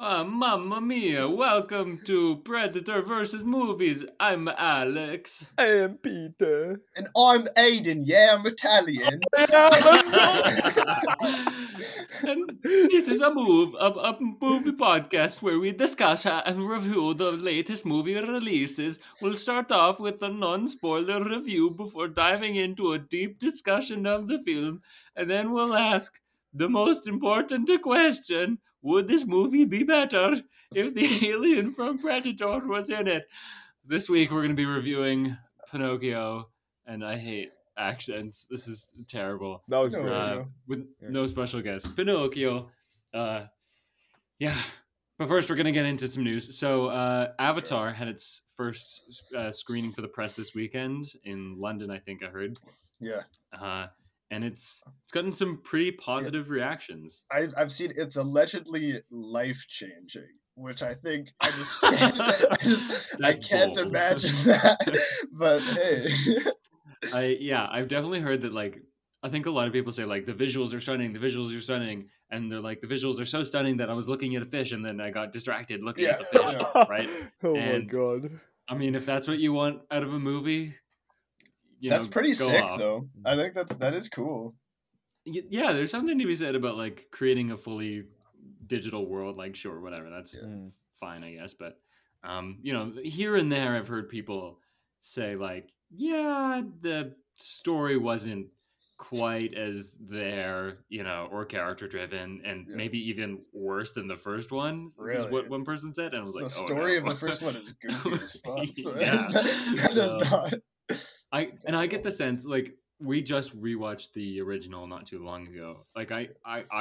Mamma mia, welcome to Predator vs. Movies. I'm Alex. I am Peter. And I'm Aiden. Yeah, I'm Italian. And this is a movie podcast where we discuss and review the latest movie releases. We'll start off with a non-spoiler review before diving into a deep discussion of the film. And then we'll ask the most important question. Would this movie be better if the alien from Predator was in it? This week we're going to be reviewing Pinocchio, and I hate accents. This is terrible. That was great. With no special guest. Pinocchio. But first we're going to get into some news. So Avatar had its first screening for the press this weekend in London, I think I heard. Yeah. And it's gotten some pretty positive reactions. I've seen it's allegedly life-changing, which I think I can't imagine that. But hey, I've definitely heard that. Like, I think a lot of people say like the visuals are stunning, and they're like the visuals are so stunning that I was looking at a fish and then I got distracted looking at the fish, right? Oh my god! I mean, if that's what you want out of a movie. Pretty sick, though. I think that is cool. Yeah, there's something to be said about like creating a fully digital world. Like, sure, whatever, that's fine, I guess. But here and there, I've heard people say like, "Yeah, the story wasn't quite as there, or character driven, and maybe even worse than the first one." Really? Is what one person said, and I was like, "The story of the first one is goofy as fuck." So that does not. I get the sense, like, we just rewatched the original not too long ago. Like, I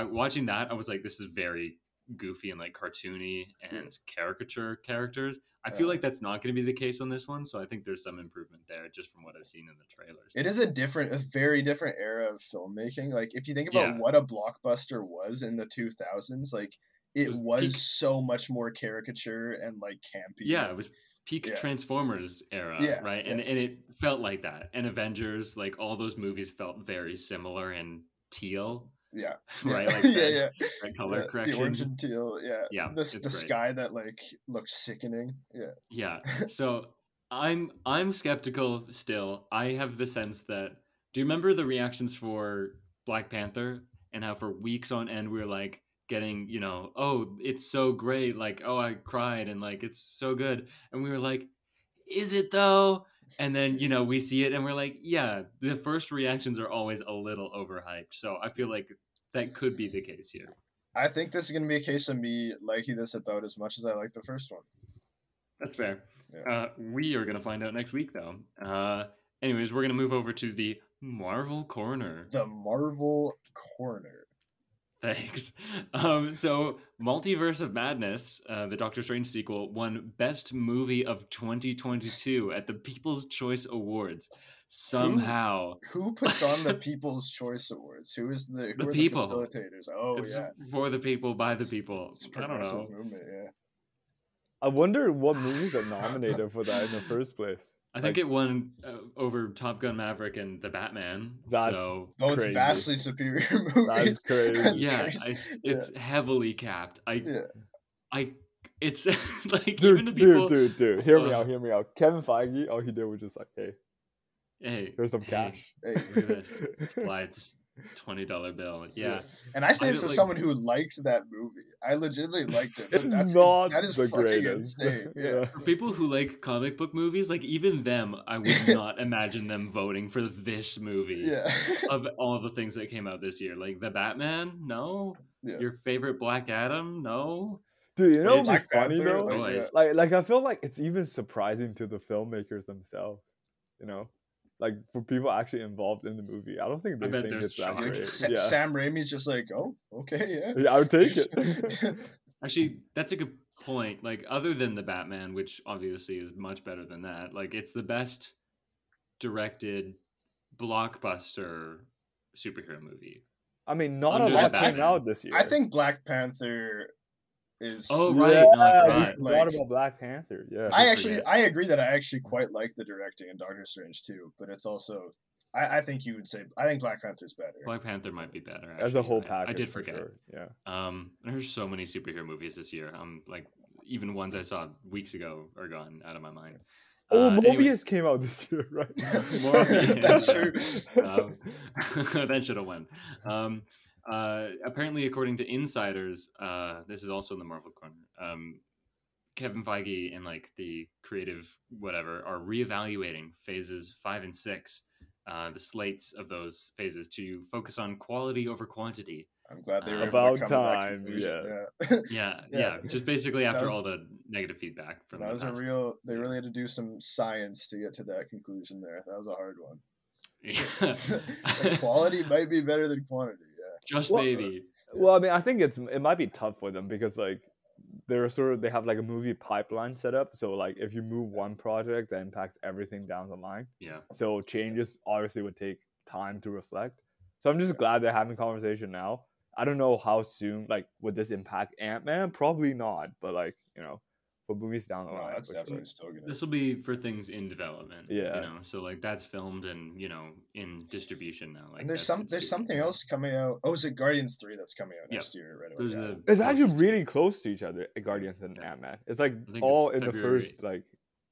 watching that, I was like, this is very goofy and, like, cartoony and caricature characters. I feel like that's not going to be the case on this one, so I think there's some improvement there just from what I've seen in the trailers. It is a very different era of filmmaking. Like, if you think about what a blockbuster was in the 2000s, like, it was so much more caricature and, like, campy. Yeah, it was... peak Transformers era, right? Yeah. And it felt like that. And Avengers, like all those movies felt very similar in teal. Yeah. Right? Like the color correction. The orange and teal, The sky that like looks sickening. Yeah. Yeah. So I'm skeptical still. I have the sense that, do you remember the reactions for Black Panther and how for weeks on end we were like, getting, it's so great, like, oh, I cried, and, like, it's so good. And we were like, is it, though? And then, we see it, and we're like, yeah, the first reactions are always a little overhyped. So I feel like that could be the case here. I think this is going to be a case of me liking this about as much as I like the first one. That's fair. Yeah. We are going to find out next week, though. Anyways, we're going to move over to the Marvel Corner. The Marvel Corner. Thanks. So Multiverse of Madness, the Doctor Strange sequel, won Best Movie of 2022 at the People's Choice Awards. Somehow. Who puts on the People's Choice Awards? Who is the people. The facilitators? Oh, it's for the people, by the people. It's I don't know. Movement, I wonder what movies are nominated for that in the first place. I think it won over Top Gun Maverick and The Batman. It's vastly superior movies. That's crazy. That's crazy. It's heavily capped. It's like even the people. Dude. Hear me out. Kevin Feige, all he did was just like, hey, there's some cash. Hey, look at this. Slides. $20 bill, and I say this as someone who liked that movie. I legitimately liked it. That is the fucking greatest. Insane. Yeah. For people who like comic book movies, like even them, I would not imagine them voting for this movie. Yeah. Of all the things that came out this year, like The Batman, no. Yeah. Your favorite Black Adam, no. Dude, you know what's funny though? Like I feel like it's even surprising to the filmmakers themselves. Like, for people actually involved in the movie, I don't think they think it's that great. Sam Raimi's just like, oh, okay, yeah, I would take it. Actually, that's a good point. Like, other than The Batman, which obviously is much better than that, like, it's the best directed blockbuster superhero movie. I mean, not a lot came out this year. I think Black Panther... is what about Black Panther? I agree that I actually quite like the directing in Doctor Strange too, but it's also I think you would say, I think Black Panther's better. Black Panther might be better. Actually. As a whole package. I did forget. For sure. Yeah. There's so many superhero movies this year. Like, even ones I saw weeks ago are gone out of my mind. Oh, Morbius came out this year, right? Morbius, that's true. That should have won. Apparently, according to insiders, this is also in the Marvel corner. Kevin Feige and like the creative whatever are reevaluating phases 5 and 6, the slates of those phases to focus on quality over quantity. I'm glad they were about time. Yeah. Just basically after all the negative feedback from that was past. They really had to do some science to get to that conclusion there. That was a hard one. Yeah. Like, quality might be better than quantity. Yeah, just maybe. Well, I mean, I think it might be tough for them because like they have like a movie pipeline set up. So like if you move one project, that impacts everything down the line. Yeah. So changes obviously would take time to reflect. So I'm just glad they're having a conversation now. I don't know how soon, like, would this impact Ant-Man? Probably not, but, like, you know, for movies down the line. That's definitely still good. This will be for things in development. Yeah. You know, so, like, that's filmed and, you know, in distribution now. Like, and there's something else coming out. Oh, is it Guardians 3 that's coming out next year? Right away. It's actually really close to each other, Guardians and Ant-Man. It's, like, all in February, the first, like...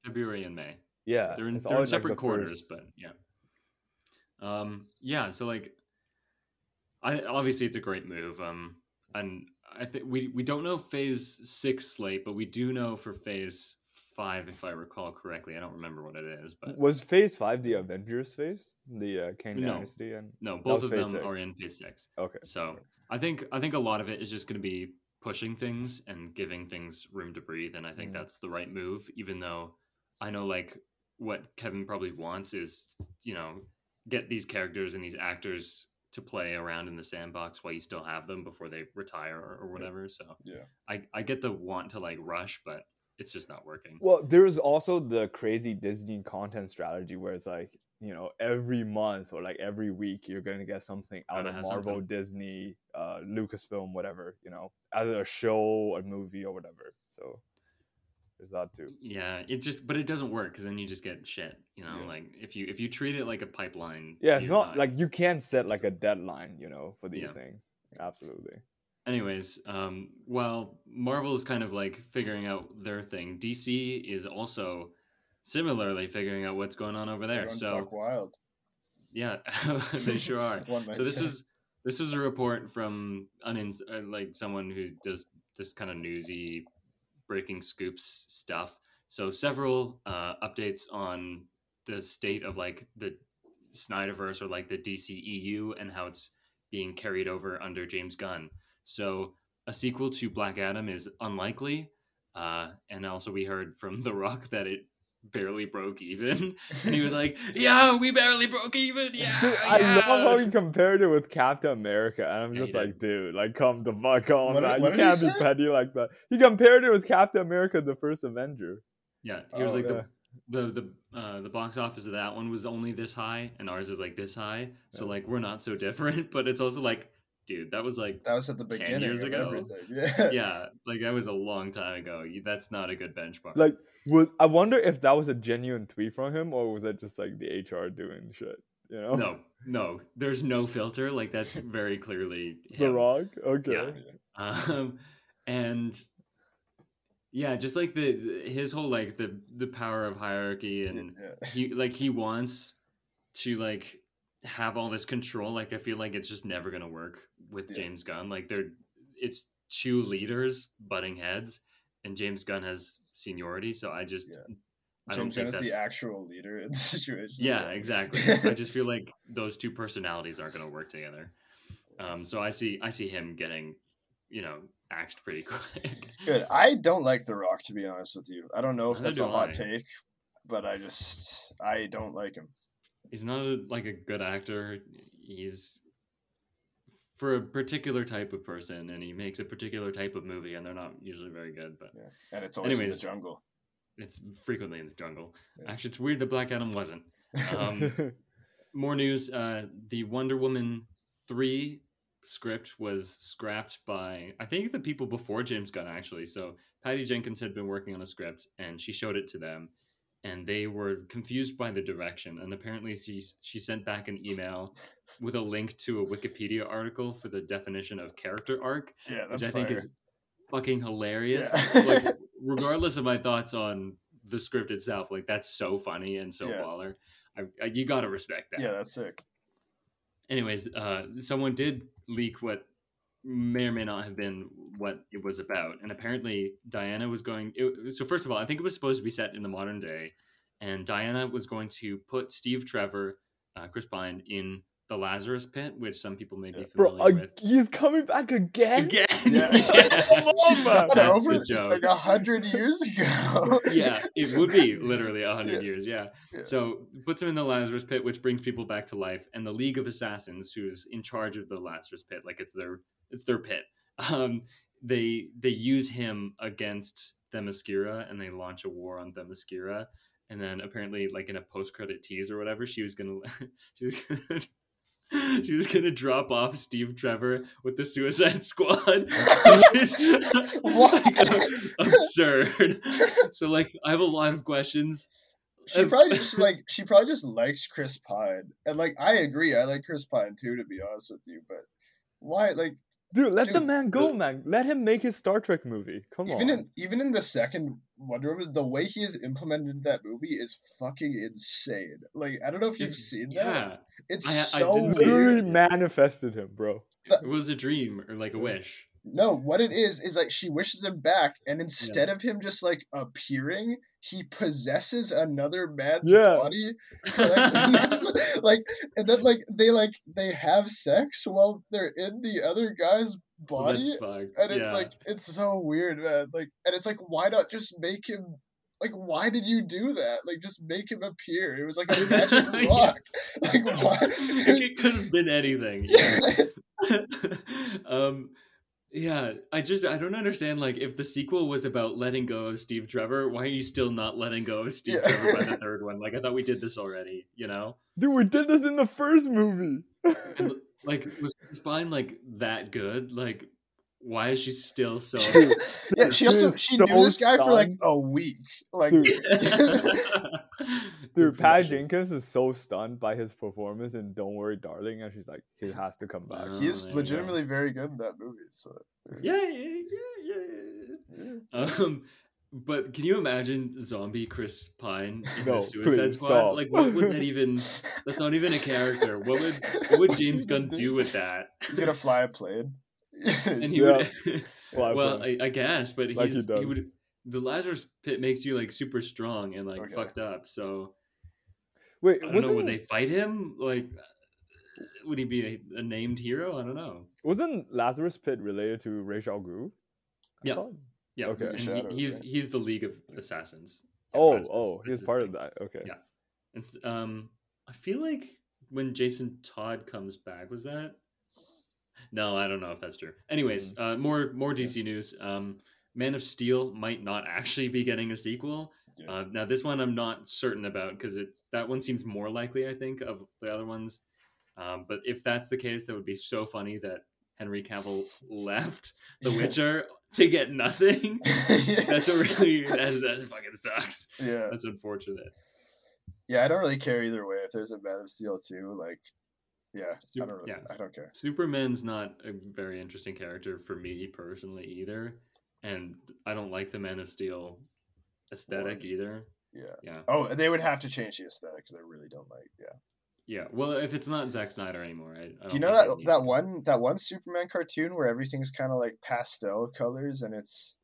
February and May. Yeah. They're in separate quarters, but, yeah. Yeah, so, like... Obviously, it's a great move, and I think we don't know Phase 6 slate, but we do know for Phase 5, if I recall correctly. I don't remember what it is, but was Phase 5 the Avengers phase, the Kang Dynasty, and no, both of them are in Phase 6. Okay, so I think a lot of it is just going to be pushing things and giving things room to breathe, and I think that's the right move. Even though I know like what Kevin probably wants is get these characters and these actors to play around in the sandbox while you still have them before they retire or whatever. So yeah, I get the want to like rush, but it's just not working. Well, there's also the crazy Disney content strategy where it's like, every month or like every week you're going to get something out of Marvel, Disney, Lucasfilm, whatever, either a show or movie or whatever. So there's that too. Yeah, but it doesn't work because then you just get shit, Yeah. Like if you treat it like a pipeline. Yeah, it's not like you can't set like a deadline, for these things. Absolutely. Anyways, while Marvel is kind of like figuring out their thing, DC is also similarly figuring out what's going on over there. Everyone's so wild. Yeah, they sure are. So this is a report from someone who does this kind of newsy breaking scoops stuff. So several updates on the state of like the Snyderverse or like the DCEU and how it's being carried over under James Gunn. So a sequel to Black Adam is unlikely. And also we heard from The Rock that it barely broke even. And he was like, yeah, we barely broke even. Yeah. I love how he compared it with Captain America. And I'm just like, dude, like come the fuck on. You can't be petty like that. He compared it with Captain America, the first Avenger. Yeah. He was like the box office of that one was only this high and ours is like this high. So like we're not so different, but it's also like, dude, that was at the beginning 10 years ago. Yeah, like that was a long time ago. That's not a good benchmark. Like, I wonder if that was a genuine tweet from him or was that just like the HR doing shit? No. There's no filter. Like that's very clearly him. The Rock. Okay. Yeah. And yeah, just like his whole like the power of hierarchy and he wants to like have all this control. Like I feel like it's just never gonna work with James Gunn. Like it's two leaders butting heads, and James Gunn has seniority. So I just James Gunn is the actual leader in the situation. Yeah, exactly. I just feel like those two personalities aren't gonna work together. So I see him getting, axed pretty quick. Good. I don't like The Rock, to be honest with you. I don't know if that's a hot take, but I don't like him. He's not a good actor. He's for a particular type of person, and he makes a particular type of movie, and they're not usually very good. But and it's always in the jungle. It's frequently in the jungle. Yeah. Actually, it's weird that Black Adam wasn't. More news: the Wonder Woman 3 script was scrapped by I think the people before James Gunn actually. So Patty Jenkins had been working on a script, and she showed it to them. and they were confused by the direction. And apparently she sent back an email with a link to a Wikipedia article for the definition of character arc, which I think is fucking hilarious. Yeah. Like, regardless of my thoughts on the script itself, like, that's so funny and so baller. You got to respect that. Yeah, that's sick. Anyways, someone did leak what may or may not have been what it was about. And apparently Diana was going... So first of all, I think it was supposed to be set in the modern day. And Diana was going to put Steve Trevor, Chris Pine, in the Lazarus Pit, which some people may be familiar with. He's coming back again? Yeah. It's like 100 years ago. Yeah, it would be literally 100 years, So puts him in the Lazarus Pit, which brings people back to life. And the League of Assassins, who's in charge of the Lazarus Pit, like it's their pit. They use him against Themyscira, and they launch a war on Themyscira. And then apparently, like, in a post-credit tease or whatever, she was gonna drop off Steve Trevor with the Suicide Squad. Absurd. So, like, I have a lot of questions. She probably just likes Chris Pine, and, like, I agree, I like Chris Pine too, to be honest with you. But why, like, dude, let the man go, man. Let him make his Star Trek movie. Come on. Even in the second Wonder Woman, the way he is implemented in that movie is fucking insane. Like, I don't know if you've seen that. Literally manifested him, bro. It was a dream or like a wish. No, what it is like she wishes him back, and instead of him just like appearing, he possesses another man's body. And then they have sex while they're in the other guy's body. And it's like, it's so weird, man. Like, and it's like, why not just make him, like, why did you do that? Like, just make him appear. It was like a magic rock. Like, why? It could have been anything. Yeah. Yeah, I don't understand, like, if the sequel was about letting go of Steve Trevor, why are you still not letting go of Steve Trevor by the third one? Like, I thought we did this already, you know? Dude, we did this in the first movie! And, like, was Chris Pine, like, that good? Like, why is she still so... Yeah, she knew this guy for, like, a week. Like, Dude, Patty Jenkins is so stunned by his performance in Don't Worry, Darling, and she's like, he has to come back. He is legitimately very good in that movie. So. Yeah. But can you imagine zombie Chris Pine in the Suicide Squad? Stop. Like, what would that even... That's not even a character. What would James Gunn do with that? He's gonna fly a plane. And he would... well, I guess, but like he would... The Lazarus Pit makes you, like, super strong and, like, fucked up, so... Wait, I don't know, would they fight him? Like, would he be a named hero? I don't know. Wasn't Lazarus Pit related to Ra's al Ghul? Yeah. Okay. And he's the League of Assassins. He's part of that. Okay. Yeah. It's, I feel like when Jason Todd comes back, was that? No, I don't know if that's true. Anyways, more DC news. Man of Steel might not actually be getting a sequel. Yeah. Now, this one I'm not certain about because that one seems more likely, I think, of the other ones. But if that's the case, that would be so funny that Henry Cavill left The Witcher to get nothing. That fucking sucks. Yeah, that's unfortunate. Yeah, I don't really care either way. If there's a Man of Steel 2, like, I don't care. Superman's not a very interesting character for me personally either. And I don't like the Man of Steel aesthetic either. Yeah. Oh, they would have to change the aesthetic because I really don't like. Yeah. Well, if it's not Zack Snyder anymore, I do you know that one Superman cartoon where everything's kind of like pastel colors and it's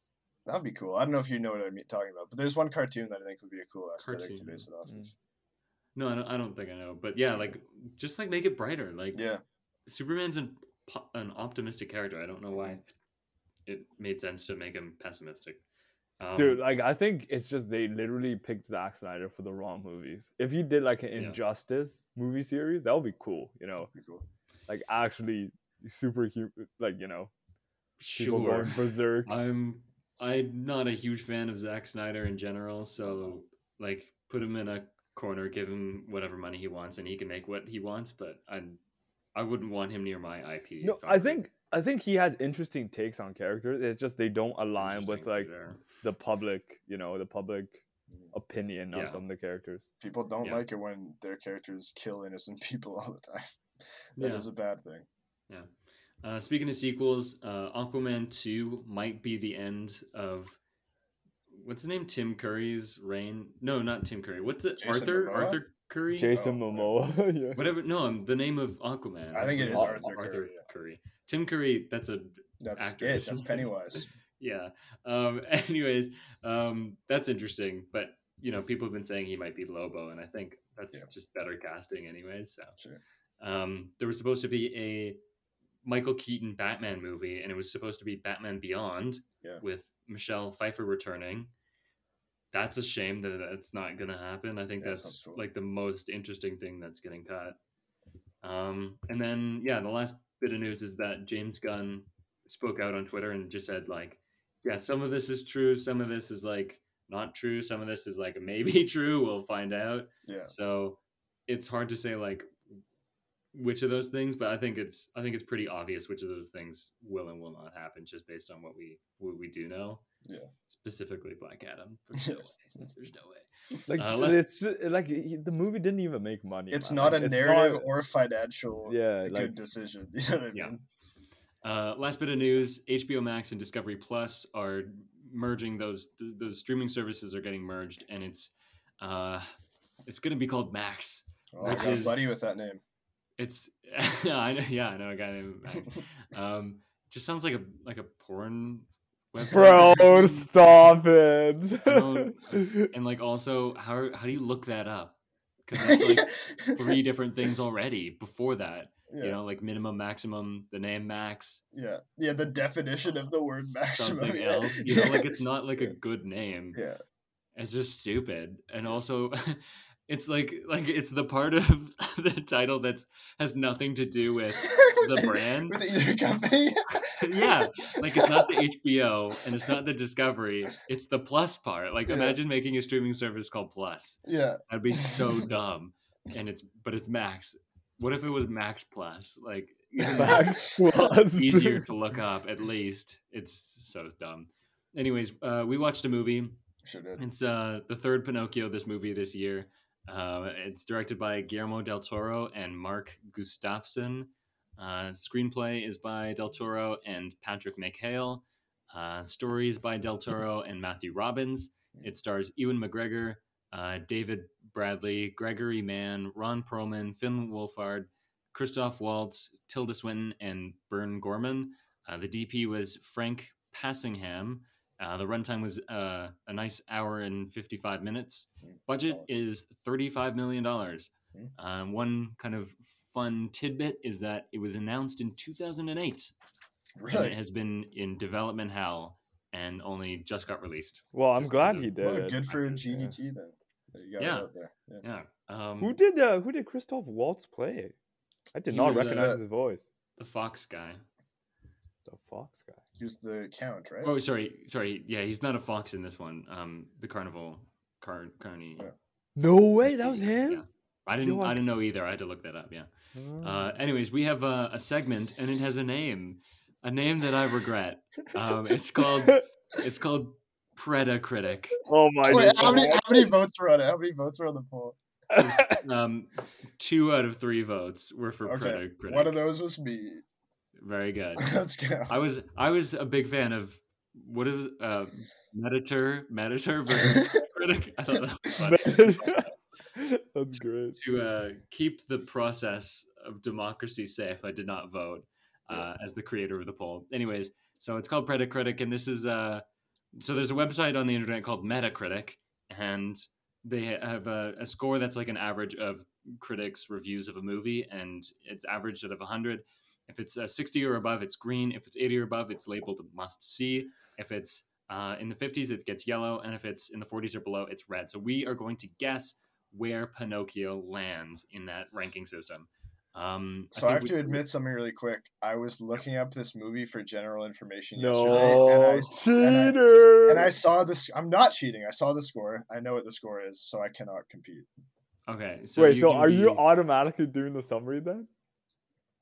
that'd be cool. I don't know if you know what I'm talking about, but there's one cartoon that I think would be a cool aesthetic to base it off of. No, I don't think I know, but yeah, like just like make it brighter. Like Superman's an optimistic character. I don't know why. It made sense to make him pessimistic. Dude, like, I think it's just they literally picked Zack Snyder for the wrong movies. If he did, like, an Injustice movie series, that would be cool, you know? Like, actually, super, like, you know, people going berserk. I'm not a huge fan of Zack Snyder in general, so, like, put him in a corner, give him whatever money he wants, and he can make what he wants, but I wouldn't want him near my IP. No, I think he has interesting takes on characters. It's just they don't align with, like, the public, you know, opinion on the characters. People don't like it when their characters kill innocent people all the time. That is a bad thing. Yeah. Speaking of sequels, Aquaman 2 might be the end of what's his name? Tim Curry's reign? No, not Tim Curry. What's it? Arthur Curry? Jason Momoa. Yeah. Whatever. No, the name of Aquaman. I think it is Arthur Curry. Tim Curry. That's actor. It. That's Pennywise. Yeah. Anyways, that's interesting. But people have been saying he might be Lobo, and I think that's just better casting, anyways. So. Sure. There was supposed to be a Michael Keaton Batman movie, and it was supposed to be Batman Beyond with Michelle Pfeiffer returning. That's a shame that that's not going to happen. I think that's like the most interesting thing that's getting cut. And then, the last bit of news is that James Gunn spoke out on Twitter and just said some of this is true. Some of this is not true. Some of this is maybe true. We'll find out. Yeah. So it's hard to say which of those things, but I think it's pretty obvious which of those things will and will not happen just based on what we do know. Yeah. Specifically Black Adam. There's no way. It's the movie didn't even make money. It's not a narrative or a financial good decision. You know what I mean? Yeah. Last bit of news, HBO Max and Discovery Plus are merging. Those streaming services are getting merged, and it's going to be called Max. Oh, I got buddy with that name. It's I know a guy named Max. Just sounds like a porn website. Bro, stop it. And also, how do you look that up? Because that's three different things already before that. Yeah. Minimum, maximum, the name Max. Yeah, yeah. The definition of the word maximum. Something else. It's not a good name. Yeah, it's just stupid. And also. It's it's the part of the title that has nothing to do with the brand. With either company. Yeah. It's not the HBO and it's not the Discovery. It's the Plus part. Imagine making a streaming service called Plus. Yeah. That'd be so dumb. And it's Max. What if it was Max Plus? Max Plus. Easier to look up, at least. It's so dumb. Anyways, we watched a movie. Sure did. It's the third Pinocchio this year. It's directed by Guillermo del Toro and Mark Gustafson. Screenplay is by del Toro and Patrick McHale. Stories by del Toro and Matthew Robbins. It stars Ewan McGregor, David Bradley, Gregory Mann, Ron Perlman, Finn Wolfhard, Christoph Waltz, Tilda Swinton, and Bern Gorman. The DP was Frank Passingham. The runtime was a nice hour and 55 minutes. Budget is $35 million. One kind of fun tidbit is that it was announced in 2008. Really? And it has been in development hell and only just got released. Well, I'm glad he did. Well, good for GDT then. You got it out there. Yeah. Who did Christoph Waltz play? I did not recognize his voice. The Fox guy. The Fox guy. He's the count, right? Oh, sorry. Yeah, he's not a fox in this one. The carnival carny. Yeah. No way, that was him. Yeah. I didn't know either. I had to look that up. Yeah. Anyways, we have a segment, and it has a name that I regret. It's called Predacritic. Oh my! Wait, how many votes were on it? How many votes were on the poll? Two out of three votes were for Predacritic. One of those was me. Very good. Let's go. I was a big fan of what is Metator versus Critic. I don't know. That's great. To keep the process of democracy safe, I did not vote as the creator of the poll. Anyways, so it's called Predacritic, and this is so there's a website on the internet called Metacritic, and they have a score that's an average of critics' reviews of a movie, and it's averaged out of 100. If it's 60 or above, it's green. If it's 80 or above, it's labeled must see. If it's in the 50s, it gets yellow. And if it's in the 40s or below, it's red. So we are going to guess where Pinocchio lands in that ranking system. So I have to admit something really quick. I was looking up this movie for general information yesterday. And I saw this. I'm not cheating. I saw the score. I know what the score is, so I cannot compete. Okay. So are you automatically doing the summary then?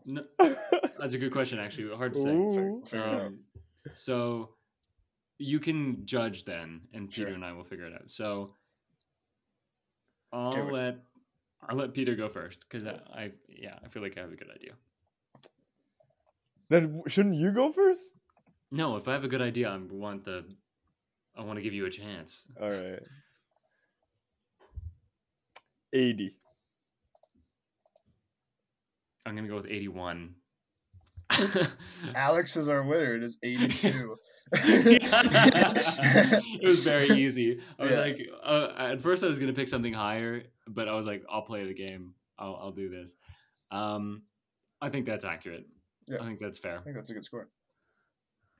No, that's a good question, actually. Hard to say. Ooh, so you can judge then, and Peter and I will figure it out. So I'll let Peter go first because I feel like I have a good idea. Then shouldn't you go first? No, if I have a good idea, I want to give you a chance. All right. 80. I'm gonna go with 81. Alex is our winner. It is 82. It was very easy. At first I was gonna pick something higher, but I was like, I'll play the game. I'll do this. I think that's accurate. Yeah. I think that's fair. I think that's a good score.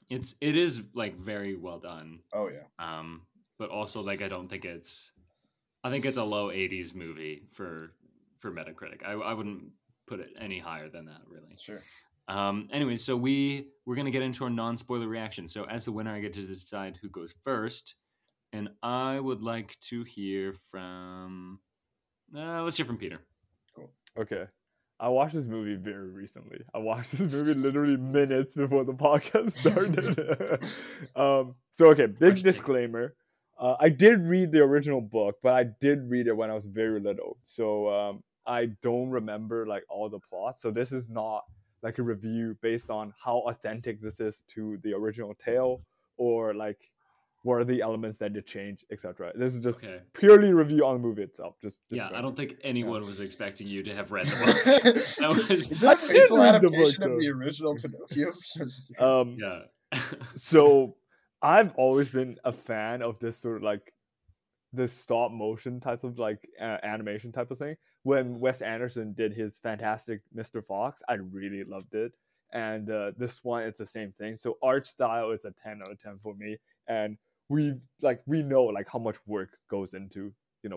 It is like very well done. Oh yeah. But also like I think it's a low 80s movie for Metacritic. I wouldn't put it any higher than that, really. Sure. Anyway, so we're going to get into our non-spoiler reaction. So as the winner, I get to decide who goes first. And I would like to hear from... let's hear from Peter. Cool. Okay. I watched this movie very recently. I watched this movie literally minutes before the podcast started. Big disclaimer. I did read the original book, but I did read it when I was very little. So I don't remember like all the plots. So this is not... like a review based on how authentic this is to the original tale, or like what are the elements that did change, etc. This is just purely review on the movie itself. Just I don't think anyone was expecting you to have read the book. Is that a faithful adaptation of the original Pinocchio? So I've always been a fan of this sort of like this stop motion type of like animation type of thing. When Wes Anderson did his fantastic Mr. Fox, I really loved it. And this one, it's the same thing. So art style is a 10 out of 10 for me. And we know how much work goes into,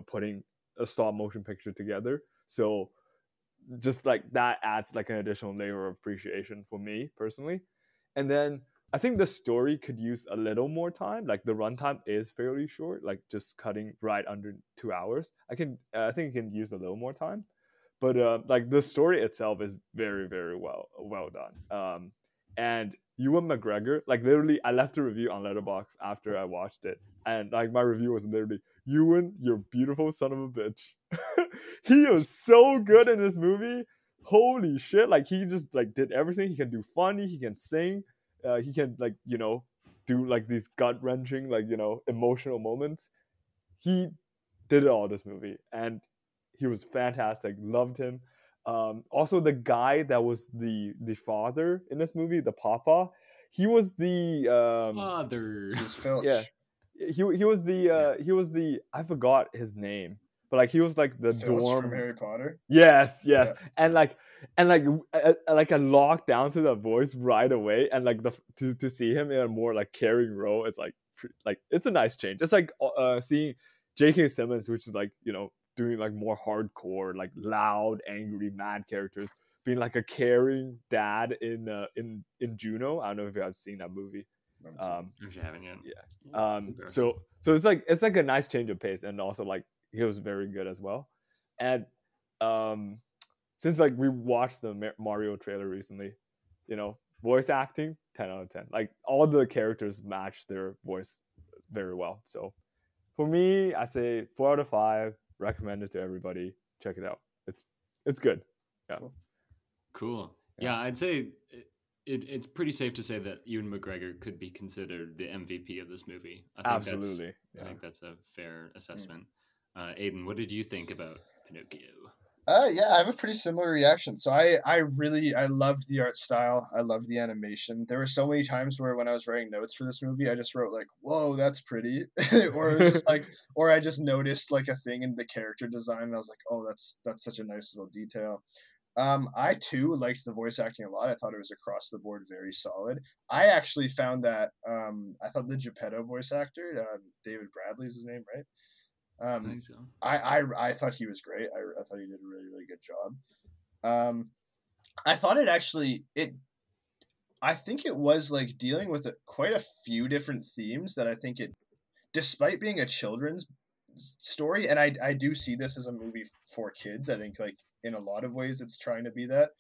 putting a stop motion picture together. So just like that adds like an additional layer of appreciation for me personally. And then I think the story could use a little more time. Like the runtime is fairly short, like just cutting right under 2 hours. I think it can use a little more time, but like the story itself is very, very well done. And Ewan McGregor, like literally, I left a review on Letterboxd after I watched it, and like my review was literally, "Ewan, you're beautiful son of a bitch." He is so good in this movie. Holy shit! Like he just like did everything. He can do funny. He can sing. He can like do like these gut wrenching like emotional moments. He did it all this movie, and he was fantastic. Loved him. Also, the guy that was the father in this movie, the papa, he was the father. Yeah, he was the I forgot his name, but like he was like the Filch dorm from Harry Potter. Yes, yeah. And I locked down to that voice right away, and like to see him in a more like caring role, it's like it's a nice change. It's like seeing J.K. Simmons, which is like doing like more hardcore, like loud, angry, mad characters, being like a caring dad in Juno. I don't know if you have seen that movie. If you haven't yet, yeah. So it's like a nice change of pace, and also like he was very good as well, and since like we watched the Mario trailer recently, voice acting 10 out of 10. Like all the characters match their voice very well. So for me, I say 4 out of 5. Recommend it to everybody. Check it out. It's good. Yeah. Cool. Yeah, I'd say it's pretty safe to say that Ewan McGregor could be considered the MVP of this movie. Absolutely. I think that's a fair assessment. Aiden, what did you think about Pinocchio? I have a pretty similar reaction. So I loved the art style. I loved the animation. There were so many times where when I was writing notes for this movie, I just wrote like, "Whoa, that's pretty," or just like, or I just noticed like a thing in the character design, and I was like, "Oh, that's such a nice little detail." I too liked the voice acting a lot. I thought it was across the board very solid. I actually found that I thought the Geppetto voice actor, David Bradley is his name, right? I think so. I thought he was great. I thought he did a really, really good job. I thought it actually I think it was like dealing with quite a few different themes that I think it, despite being a children's story, and I do see this as a movie for kids. I think like in a lot of ways it's trying to be that.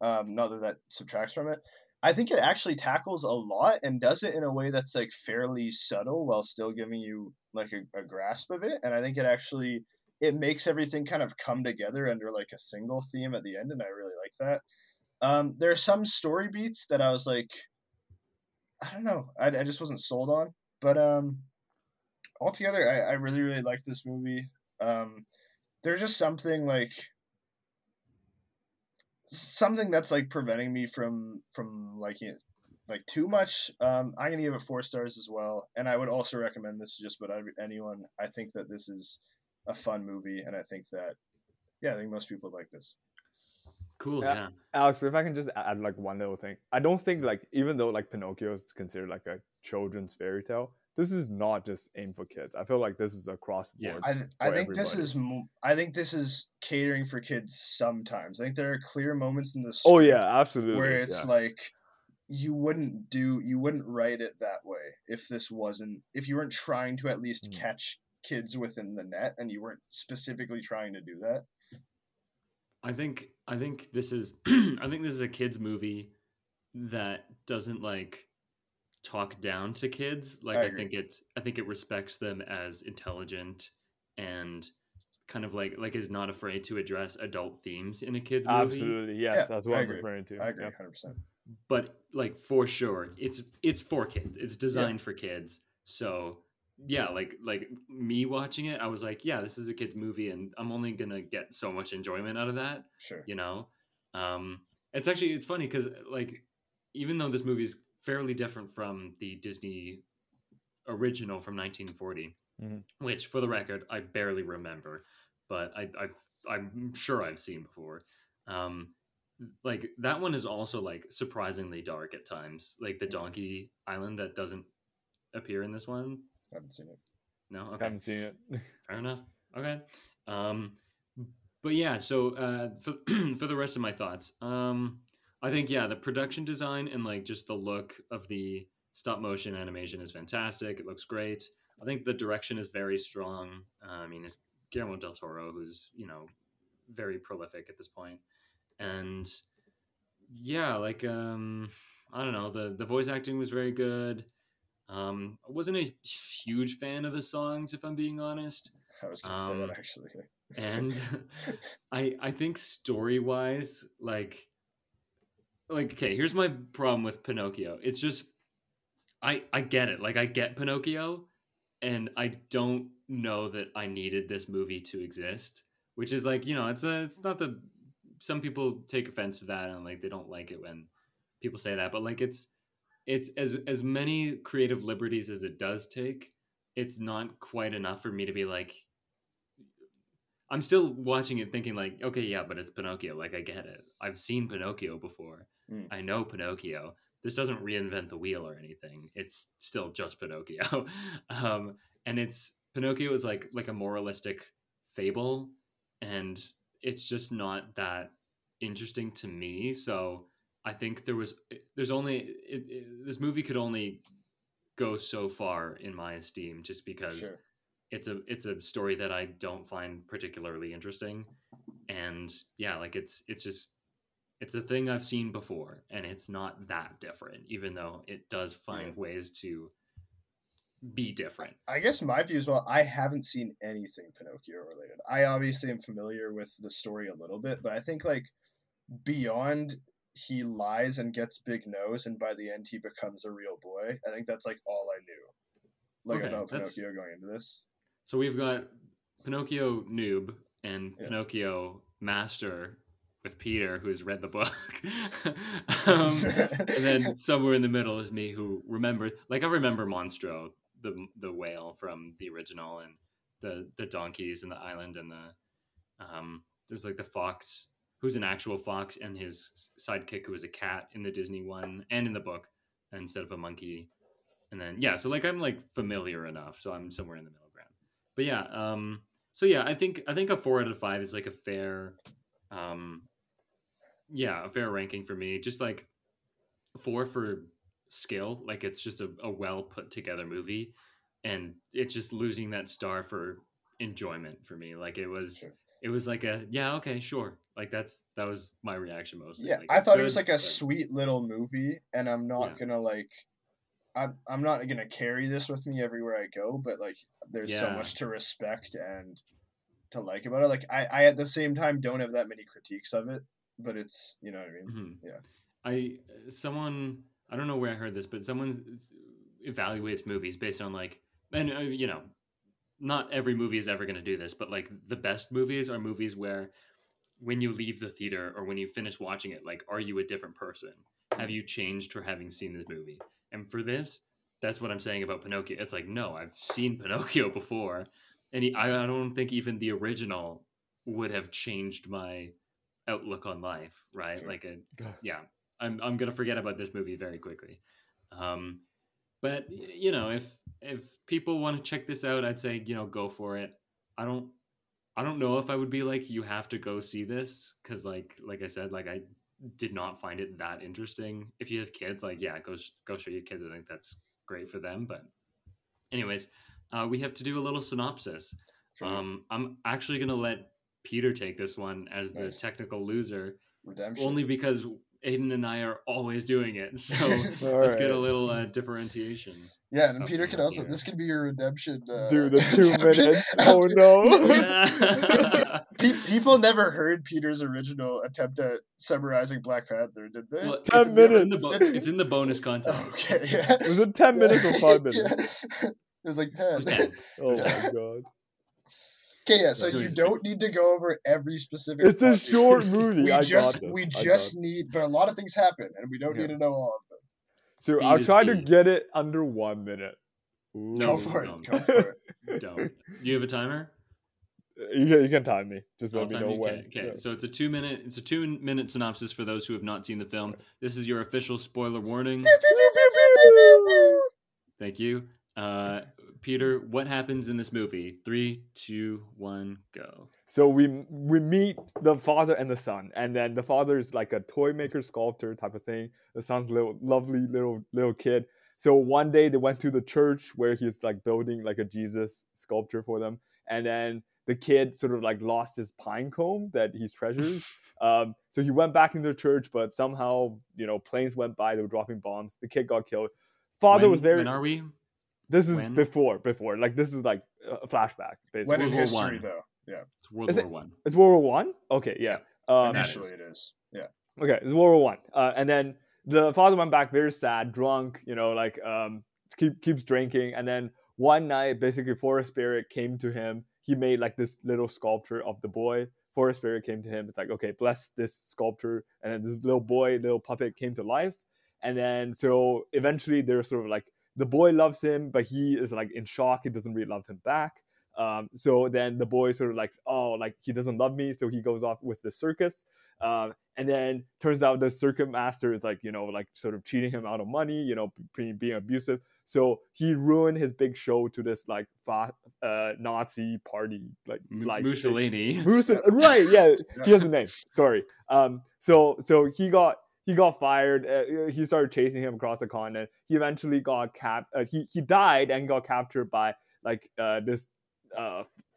Not that subtracts from it. I think it actually tackles a lot and does it in a way that's like fairly subtle while still giving you like a grasp of it. And I think it actually it makes everything kind of come together under like a single theme at the end, and I really like that. There are some story beats that I was like, I don't know, I just wasn't sold on. But altogether, I really, really liked this movie. There's just something that's like preventing me from liking it like too much. I'm gonna give it 4 stars as well, and I would also recommend this to just about anyone. I think that this is a fun movie, and I think that I think most people like this. Cool. Yeah. Alex, if I can just add like one little thing, I don't think like, even though like Pinocchio is considered like a children's fairy tale, this is not just aimed for kids. I feel like this is across the board. I think this is catering for kids sometimes. I think there are clear moments in this absolutely, where it's like you wouldn't write it that way if you weren't trying to at least catch kids within the net, and you weren't specifically trying to do that. I think this is I think this is a kids movie that doesn't like talk down to kids. Like I think it respects them as intelligent and kind of like is not afraid to address adult themes in a kids movie. Absolutely, yes, yeah, that's what I'm referring to. I agree 100%. But like for sure, it's for kids. It's designed for kids. So yeah, like me watching it, I was like, yeah, this is a kids movie, and I'm only gonna get so much enjoyment out of that. Sure, you know. It's funny because like even though this movie is fairly different from the Disney original from 1940, which for the record I barely remember, but I'm sure I've seen before. Like that one is also like surprisingly dark at times, like the Donkey Island that doesn't appear in this one. I haven't seen it. No? Okay. I haven't seen it. Fair enough. Okay. But yeah, so for the rest of my thoughts, I think, the production design and like just the look of the stop motion animation is fantastic. It looks great. I think the direction is very strong. I mean, it's Guillermo del Toro, who's, very prolific at this point. And I don't know, the voice acting was very good. I wasn't a huge fan of the songs, if I'm being honest. I was gonna say that actually. And I think story wise, okay, here's my problem with Pinocchio. It's just I get it. Like I get Pinocchio, and I don't know that I needed this movie to exist. Which is like, it's not the some people take offense to that, and like they don't like it when people say that, but like it's as many creative liberties as it does take, it's not quite enough for me to be like, I'm still watching it thinking like, okay, yeah, but it's Pinocchio. Like I get it. I've seen Pinocchio before. I know Pinocchio. This doesn't reinvent the wheel or anything. It's still just Pinocchio. And Pinocchio is like a moralistic fable, and it's just not that interesting to me. So I think this movie could only go so far in my esteem, just because it's a story that I don't find particularly interesting. And it's a thing I've seen before, and it's not that different, even though it does find ways to be different. I guess my view as well, I haven't seen anything Pinocchio related. I obviously am familiar with the story a little bit, but I think like beyond he lies and gets big nose, and by the end he becomes a real boy. I think that's like all I knew about Pinocchio going into this. So we've got Pinocchio noob and Pinocchio master with Peter, who's read the book. And then somewhere in the middle is me, who remembers. Like I remember Monstro, the whale from the original, and the donkeys and the island, and the there's like the fox, who's an actual fox, and his sidekick, who is a cat in the Disney one and in the book instead of a monkey. And then, so like, I'm like familiar enough. So I'm somewhere in the middle ground, but I think a 4 out of 5 is like a fair, a fair ranking for me. Just like 4 for skill. Like it's just a well put together movie, and it's just losing that star for enjoyment for me. Like it was like a, okay, sure. Like that was my reaction mostly. Yeah, like I thought it was like a sweet little movie, and I'm not gonna like, I'm not gonna carry this with me everywhere I go. But like, there's so much to respect, and to like about it. Like I at the same time don't have that many critiques of it, but it's, you know what I mean? Mm-hmm. Yeah. I don't know where I heard this, but someone evaluates movies based on like, and you know, not every movie is ever going to do this, but like the best movies are movies where when you leave the theater or when you finish watching it, like, are you a different person? Have you changed for having seen this movie? And for this, that's what I'm saying about Pinocchio. It's like, no, I've seen Pinocchio before. And I don't think even the original would have changed my outlook on life, right? Sure. Like, I'm going to forget about this movie very quickly. But, you know, if people want to check this out, I'd say, you know, go for it. I don't know if I would be like, you have to go see this, because like I said, like I did not find it that interesting. If you have kids, like, yeah, go show your kids. I think that's great for them. But anyways, we have to do a little synopsis. Sure. I'm actually going to let Peter take this one as the technical loser. Redemption. Only because Aiden and I are always doing it. So let's get a little differentiation. Yeah, and Peter can also... This could be your redemption. Do the 2 minutes. Oh, no. People never heard Peter's original attempt at summarizing Black Panther, did they? Well, 10 minutes. It's in the bonus content. Okay, yeah. Was it 10 minutes or 5 minutes? Yeah. It was like 10. It was 10. Oh, my God. Okay, yeah, so you don't need to go over every specific... It's a short movie. We just need... But a lot of things happen, and we don't need to know all of them. So I'll try to get it under 1 minute. Ooh. Go for it. Don't. Do you have a timer? You can time me. Just let me know when. Okay, yeah. So it's a 2 minute... It's a 2 minute synopsis for those who have not seen the film. This is your official spoiler warning. Thank you. Peter, what happens in this movie? 3, 2, 1, go. So we meet the father and the son, and then the father is like a toy maker, sculptor type of thing. The son's lovely little kid. So one day they went to the church where he's like building like a Jesus sculpture for them, and then the kid sort of like lost his pine cone that he treasures. So he went back into the church, but somehow, you know, planes went by. They were dropping bombs. The kid got killed. When are we? This is before. Like, this is like a flashback, basically. When in history, though. Yeah. It's World War One. It's World War I? Okay, yeah. Initially it is. Yeah. Okay, it's World War I. And then the father went back very sad, drunk, you know, like keeps drinking. And then one night, basically, Forest Spirit came to him. He made like this little sculpture of the boy. Forest Spirit came to him. It's like, okay, bless this sculpture. And then this little boy, little puppet came to life. And then so eventually they're sort of like, the boy loves him, but he is like in shock. He doesn't really love him back. So then the boy sort of like, oh, like he doesn't love me. So he goes off with the circus. And then turns out the circuit master is like, you know, like sort of cheating him out of money, you know, being abusive. So he ruined his big show to this like Nazi party, like Mussolini. Mussolini, right? Yeah, he has a name. Sorry. So he got. He got fired. He started chasing him across the continent. He eventually got he died and got captured by like this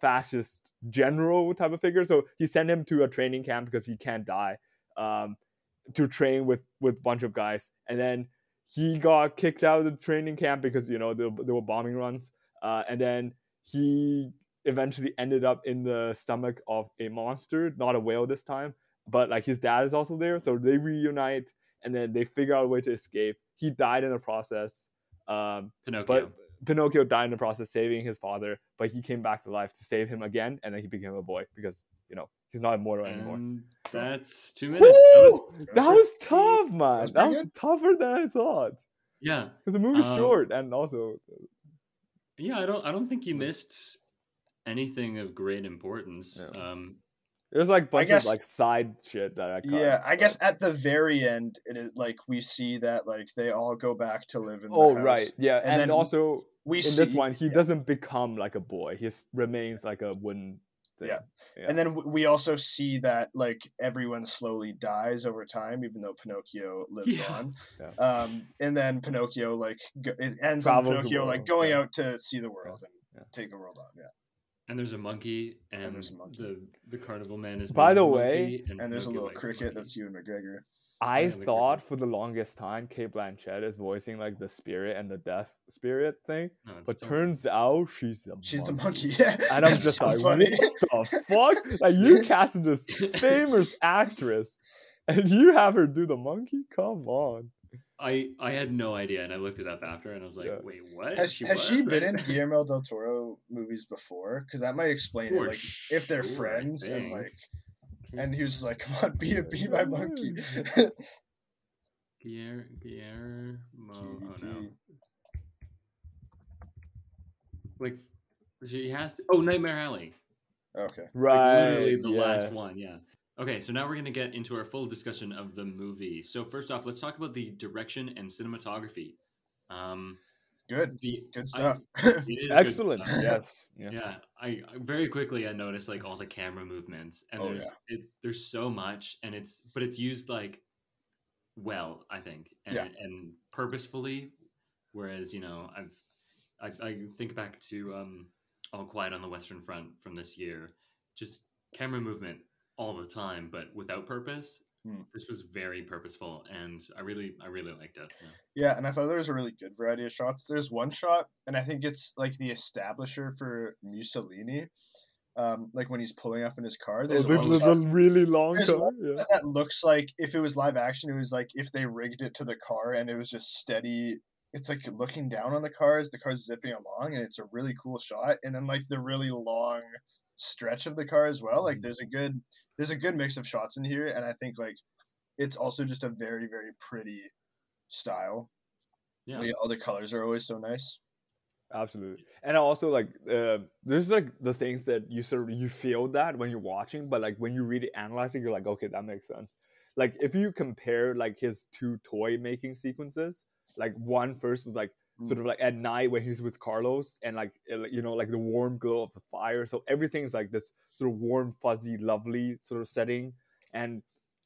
fascist general type of figure. So he sent him to a training camp because he can't die, to train with a bunch of guys. And then he got kicked out of the training camp because, you know, there were bombing runs. And then he eventually ended up in the stomach of a monster, not a whale this time. But like his dad is also there, so they reunite and then they figure out a way to escape. He died in the process. Pinocchio died in the process, saving his father, but he came back to life to save him again, and then he became a boy because, you know, he's not immortal anymore. That's 2 minutes. That was tough, man. That was tougher than I thought. Yeah, because the movie's short, and also, yeah, I don't think you missed anything of great importance. Yeah. There's like a bunch of like side shit that I caught. Yeah, I guess at the very end, it is like we see that like they all go back to live in the house. Oh, right. Yeah, and then also in this one, he doesn't become like a boy. He remains like a wooden thing. Yeah. And then we also see that like everyone slowly dies over time, even though Pinocchio lives on. Yeah. And then Pinocchio like it ends on Pinocchio like going out to see the world and take the world on. Yeah. And there's a monkey, and a monkey. The carnival man is. By the way, and there's a little cricket that's Ewan McGregor. I thought for the longest time Cate Blanchett is voicing like the spirit and the death spirit thing, but turns out she's the monkey. Yeah, and I'm just like, what the fuck? Like you casted this famous actress, and you have her do the monkey? Come on. I had no idea, and I looked it up after, and I was like, wait, what? Has she been in Guillermo del Toro movies before? Because that might explain it, like, if they're friends, and, like, and he was like, come on, be my monkey. Oh, no. Like, she has to... Oh, Nightmare Alley. Okay. Right. Like, literally the last one, yeah. Okay, so now we're going to get into our full discussion of the movie. So first off, let's talk about the direction and cinematography. Good stuff. Excellent. Good stuff. Yes. Yeah. I very quickly I noticed like all the camera movements, and there's so much, and it's used like well, I think, and purposefully. Whereas I think back to All Quiet on the Western Front from this year, just camera movement all the time, but without purpose. This was very purposeful, and I really liked it. Yeah, and I thought there was a really good variety of shots. There's one shot, and I think it's like the establisher for Mussolini, like when he's pulling up in his car. There's a really long car. Yeah. That looks like if it was live action, it was like if they rigged it to the car, and it was just steady. It's like looking down on the cars, the car's zipping along, and it's a really cool shot. And then like the really long stretch of the car as well. Like there's a good mix of shots in here, and I think like it's also just a very, very pretty style. Yeah, like, all the colors are always so nice. Absolutely, and also like there's like the things that you sort of you feel that when you're watching, but like when you really analyze it, you're like, okay, that makes sense. Like if you compare like his two toy making sequences. Like one first is like sort of like at night when he's with Carlos and like, you know, like the warm glow of the fire. So everything's like this sort of warm, fuzzy, lovely sort of setting. And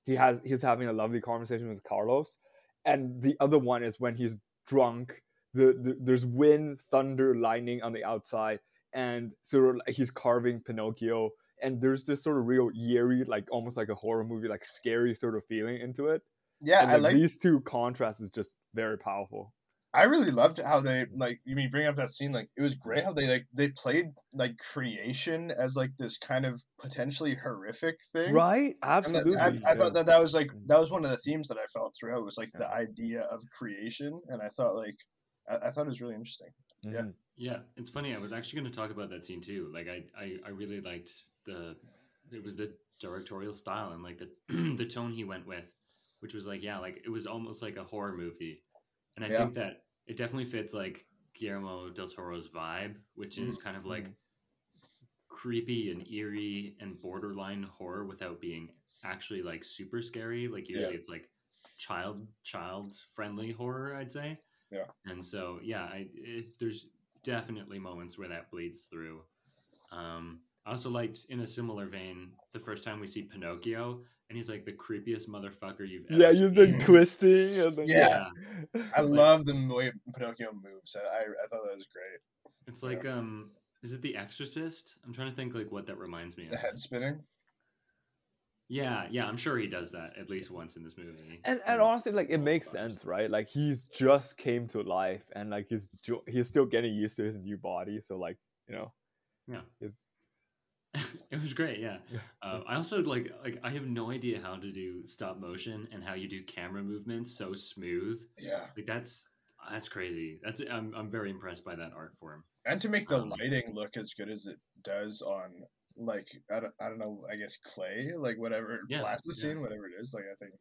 he's having a lovely conversation with Carlos. And the other one is when he's drunk, there's wind, thunder, lightning on the outside. And sort of like he's carving Pinocchio. And there's this sort of real eerie, like almost like a horror movie, like scary sort of feeling into it. Yeah, and I like these two contrasts is just very powerful. I really loved how they like. You mean bring up that scene? Like it was great how they like they played like creation as like this kind of potentially horrific thing, right? Absolutely. I thought that was like that was one of the themes that I felt throughout was like the idea of creation, and I thought like I thought it was really interesting. Mm-hmm. Yeah. It's funny. I was actually going to talk about that scene too. Like I really liked the directorial style and like the the tone he went with. Which was like, yeah, like it was almost like a horror movie. And I think that it definitely fits like Guillermo del Toro's vibe, which is kind of like creepy and eerie and borderline horror without being actually like super scary. Like usually it's like child friendly horror, I'd say. Yeah. And so, yeah, there's definitely moments where that bleeds through. I also liked, in a similar vein, the first time we see Pinocchio, and he's like the creepiest motherfucker you've ever seen. Yeah, he's like twisting. And I love the way Pinocchio moves. I thought that was great. It's like, is it The Exorcist? I'm trying to think like what that reminds me of. The head spinning? Yeah, I'm sure he does that at least once in this movie. And honestly, like, it makes sense, right? Like, he's just came to life, and like, he's still getting used to his new body, so like, you know. Yeah. It was great, yeah. I also like I have no idea how to do stop motion and how you do camera movements so smooth. Yeah, like that's crazy. That's I'm very impressed by that art form. And to make the lighting look as good as it does on like I don't know, I guess clay, like whatever plasticine, whatever it is. Like I think,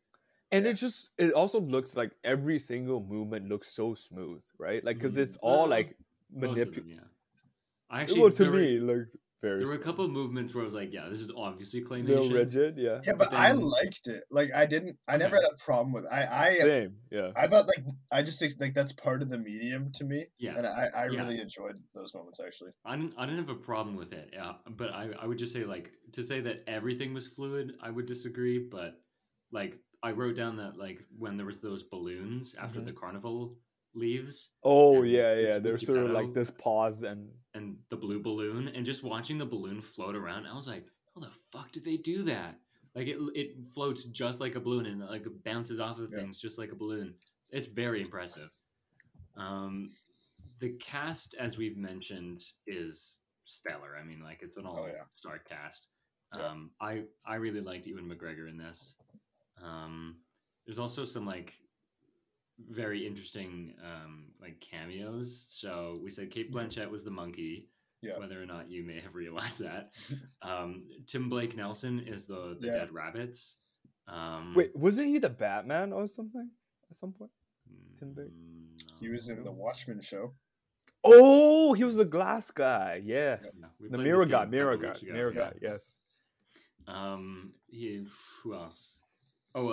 and it also looks like every single movement looks so smooth, right? Like because it's all like manipulated. Yeah, I actually there were a couple of movements where I was like, yeah, this is obviously claymation. Real rigid, yeah. Yeah, but I liked it. Like, I never had a problem with it. Same, yeah. I thought, like, I just think, like, that's part of the medium to me. Yeah. And I really enjoyed those moments, actually. I didn't have a problem with it, but I would just say, like, to say that everything was fluid, I would disagree, but, like, I wrote down that, like, when there was those balloons after the carnival leaves. Oh, yeah. There's sort of, like, this pause and... and the blue balloon, and just watching the balloon float around, I was like, how the fuck did they do that? Like, it floats just like a balloon, and like bounces off of things just like a balloon. It's very impressive. The cast, as we've mentioned, is stellar. I mean, like, it's an all-star cast. I really liked Ewan McGregor in this. There's also some, like, very interesting, like, cameos. So we said Cate Blanchett was the monkey, whether or not you may have realized that. Tim Blake Nelson is the dead rabbits. Wait, wasn't he the Batman or something at some point? Tim Blake? He was in the Watchmen show. Oh, he was the glass guy. Yes. The mirror guy. Yes. Who else? Oh,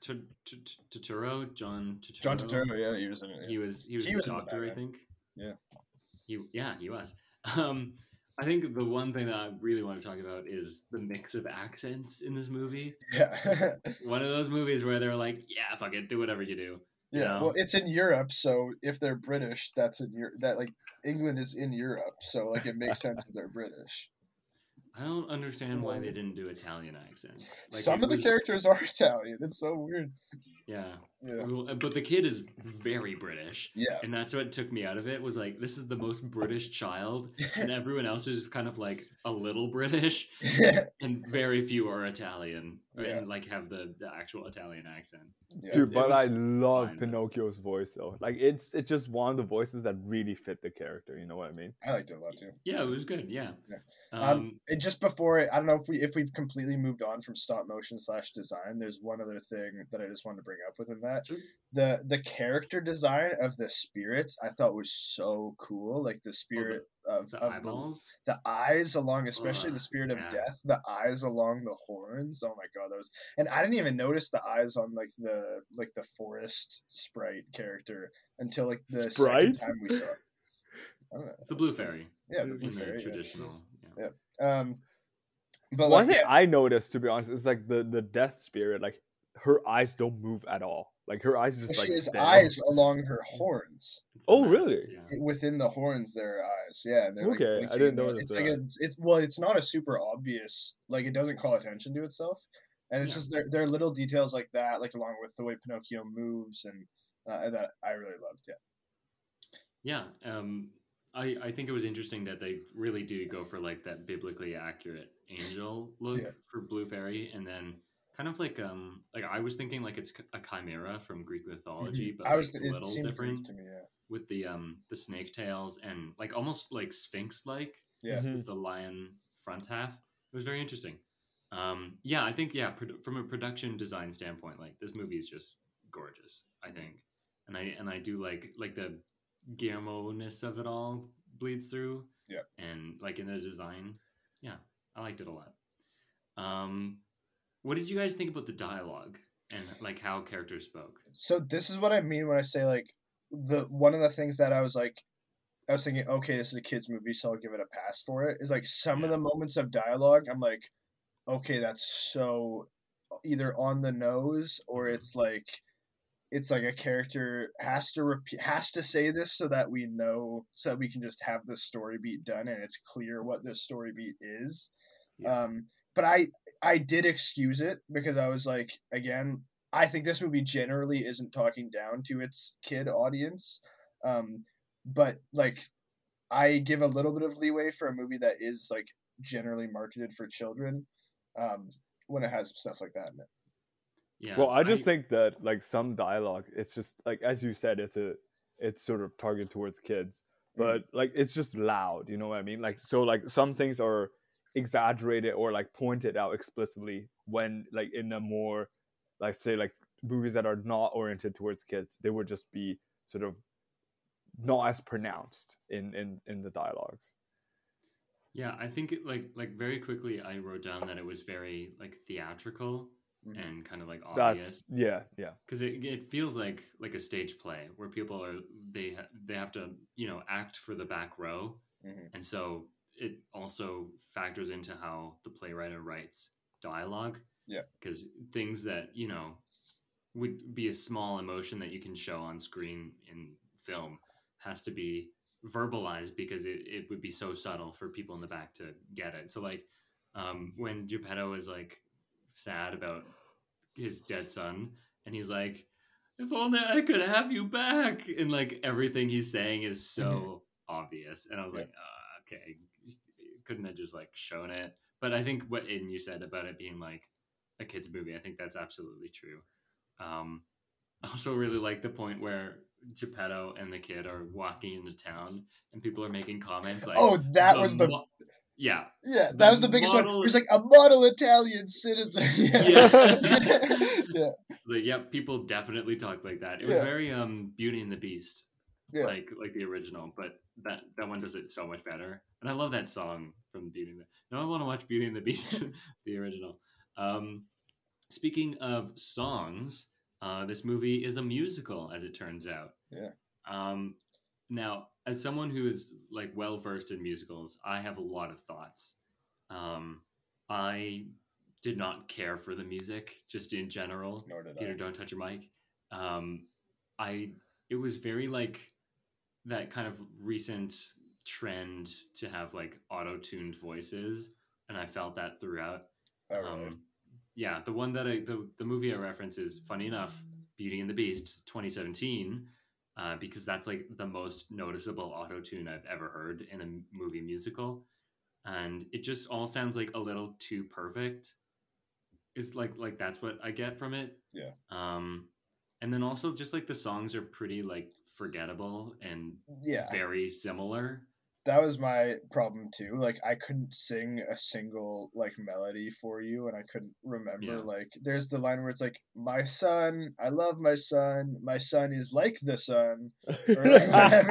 Turturro, John Turturro. John Turturro, yeah, he was in it. He was the doctor, I think. Yeah. He was. I think the one thing that I really want to talk about is the mix of accents in this movie. Yeah. It's one of those movies where they're like, yeah, fuck it, do whatever you do. Yeah, well, it's in Europe, so if they're British, that's in Europe. That, like, England is in Europe, so, like, it makes sense if they're British. I don't understand why they didn't do Italian accents. Like, some of the characters are Italian. It's so weird. Yeah. But the kid is very British. Yeah. And that's what took me out of it, was like, this is the most British child, and everyone else is kind of, like, a little British, and very few are Italian, and, like, have the actual Italian accent. Yeah. Dude, but I love Pinocchio's voice, though. Like, it's just one of the voices that really fit the character, you know what I mean? I liked it a lot, too. Yeah, it was good, yeah. And just before, I don't know if we've completely moved on from stop motion / design, there's one other thing that I just wanted to bring up within that. Sure. The character design of the spirits I thought was so cool. Like the spirit of eyeballs? The eyes along, especially the spirit of death, the eyes along the horns. Oh my god, those! And I didn't even notice the eyes on like the forest sprite character until like the second time we saw it. I don't know. It's the blue fairy. Yeah, the blue fairy. Traditional. Yeah. But one thing I noticed, to be honest, is like the death spirit, like, her eyes don't move at all. Like, her eyes just she has eyes along her horns. Oh, really? Yeah. Within the horns, there are eyes. Yeah. Okay, like, I didn't notice it's that. Like it's not a super obvious. Like, it doesn't call attention to itself, and it's just there are little details like that, like along with the way Pinocchio moves, and that I really loved. Yeah. I think it was interesting that they really do go for like that biblically accurate angel look for Blue Fairy, and then. Kind of like I was thinking like it's a chimera from Greek mythology, but like a little different to me, with the snake tails and like almost like Sphinx like with the lion front half. It was very interesting. I think from a production design standpoint, like this movie is just gorgeous. I think, and I do like the Guillermo-ness of it all bleeds through. Yeah, and like in the design, I liked it a lot. What did you guys think about the dialogue and like how characters spoke? So this is what I mean when I say like one of the things that I was thinking, okay, this is a kids movie, so I'll give it a pass for it. Is like some of the moments of dialogue, I'm like, okay, that's so either on the nose or it's like a character has to say this so that we can just have the story beat done and it's clear what this story beat is. Yeah. But I did excuse it because I was like, again, I think this movie generally isn't talking down to its kid audience. But like I give a little bit of leeway for a movie that is like generally marketed for children when it has stuff like that in it. Yeah. Well, I just think that like some dialogue, it's just like, as you said, it's sort of targeted towards kids, but like, it's just loud. You know what I mean? Like, so like some things are exaggerated or like pointed out explicitly when like in a more like say like movies that are not oriented towards kids, they would just be sort of not as pronounced in the dialogues. I think it, like very quickly I wrote down that it was very like theatrical and kind of like obvious. That's, because it feels like a stage play where people are they have to act for the back row, and so it also factors into how the playwright writes dialogue. Yeah. Because things that, would be a small emotion that you can show on screen in film has to be verbalized because it would be so subtle for people in the back to get it. So like when Geppetto is like sad about his dead son and he's like, if only I could have you back, and like everything he's saying is so obvious, and I was like, okay, couldn't have just like shown it. But I think what Aiden, you said about it being like a kid's movie, I think that's absolutely true. I also really like the point where Geppetto and the kid are walking into town and people are making comments like, oh, that was the that was the biggest one. It's like a model Italian citizen. Like, people definitely talk like that. It was very Beauty and the Beast, like the original, but that one does it so much better. And I love that song from Beauty and the Beast. Now I want to watch Beauty and the Beast, the original. Speaking of songs, this movie is a musical, as it turns out. Yeah. Now, as someone who is like well versed in musicals, I have a lot of thoughts. I did not care for the music, just in general. Nor did I. Peter, don't touch your mic. It was very like that kind of recent trend to have like auto-tuned voices, and I felt that throughout. Oh, really? Yeah, the one that the movie I reference is, funny enough, Beauty and the Beast 2017, because that's like the most noticeable auto-tune I've ever heard in a movie musical. And it just all sounds like a little too perfect. It's like that's what I get from it. Yeah. And then also just like the songs are pretty like forgettable and very similar. That was my problem too. Like I couldn't sing a single like melody for you, and I couldn't remember. Like there's the line where it's like, "My son, I love my son is like the sun," or like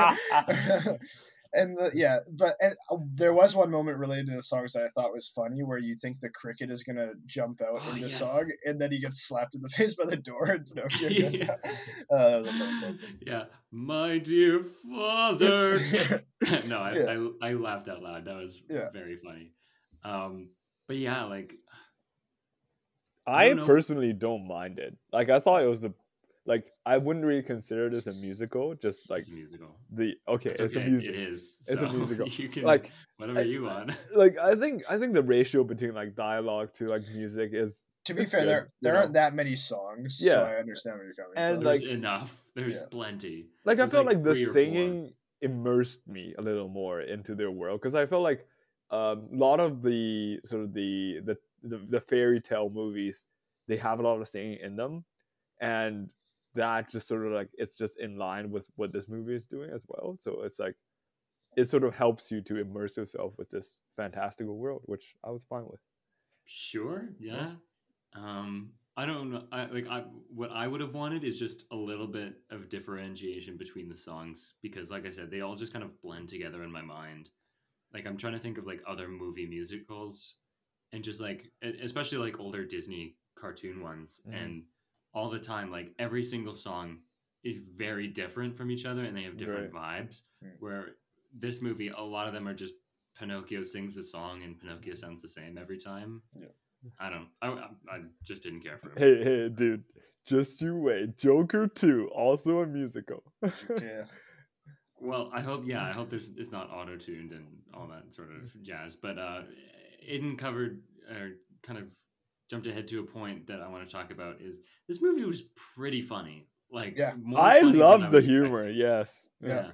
whatever. There was one moment related to the songs that I thought was funny, where you think the cricket is gonna jump out in the song, and then he gets slapped in the face by the door. And Pinocchio goes out. That was a fun thing. Yeah, my dear father. I laughed out loud. That was very funny. But yeah, like I personally don't mind it. Like I thought it was I wouldn't really consider this a musical. Just like it's a musical. It's a musical. It is. So it's a musical. You can like whatever you want. Like I think the ratio between like dialogue to like music is. To be fair, good, there aren't that many songs. Yeah. So I understand where you're coming from. And there's enough. There's plenty. Like I felt like the singing immersed me a little more into their world, because I felt like a lot of the sort of the fairy tale movies, they have a lot of singing in them, and that just sort of like it's just in line with what this movie is doing as well. So it's like it sort of helps you to immerse yourself with this fantastical world, which I was fine with. Sure, yeah. I don't know. What I would have wanted is just a little bit of differentiation between the songs, because, like I said, they all just kind of blend together in my mind. Like I'm trying to think of like other movie musicals, and just like especially like older Disney cartoon ones and. All the time, like every single song is very different from each other and they have different vibes, where this movie, a lot of them are just Pinocchio sings a song and Pinocchio sounds the same every time. Yeah, I just didn't care for it. Hey dude, just you wait, Joker 2 also a musical. Yeah, well I hope it's not auto-tuned and all that sort of jazz, but Aiden covered or kind of jumped ahead to a point that I want to talk about is this movie was pretty funny. Like, I love the humor. Yes. Yeah.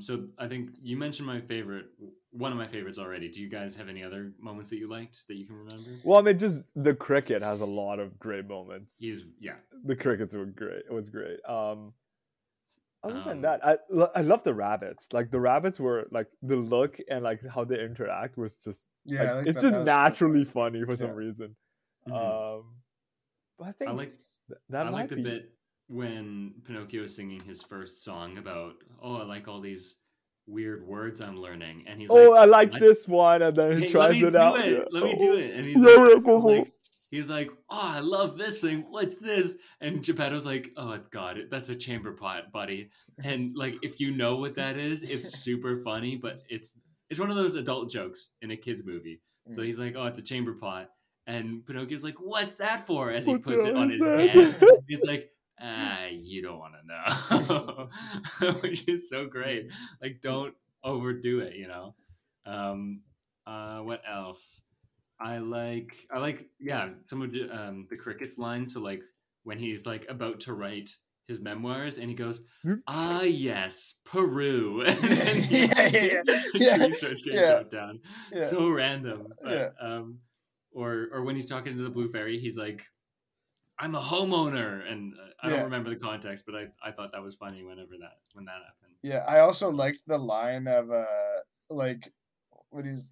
So I think you mentioned one of my favorites already. Do you guys have any other moments that you liked that you can remember? Well, I mean, just the cricket has a lot of great moments. The crickets were great. It was great. Other than that, I love the rabbits. Like the rabbits were like the look and like how they interact was just it's just naturally funny for some reason. But I think I like that. I like the bit when Pinocchio is singing his first song about I like all these weird words I'm learning, and he's like, I like this one, and then he tries it out. Let me do it, and he's like. He's like, I love this thing. What's this? And Geppetto's like, oh, God, that's a chamber pot, buddy. And like, if you know what that is, it's super funny, but it's one of those adult jokes in a kid's movie. So he's like, oh, it's a chamber pot. And Pinocchio's like, what's that for? As he puts it on his head. He's like, you don't want to know, which is so great. Like, don't overdo it, you know? What else? I like, yeah, some of the Cricket's line. So like when he's like about to write his memoirs and he goes, ah, yes, Peru. And then he starts getting dropped down. Yeah. So random. But, or when he's talking to the Blue Fairy, he's like, I'm a homeowner, and I don't remember the context, but I thought that was funny when that happened. Yeah, I also liked the line of like when he's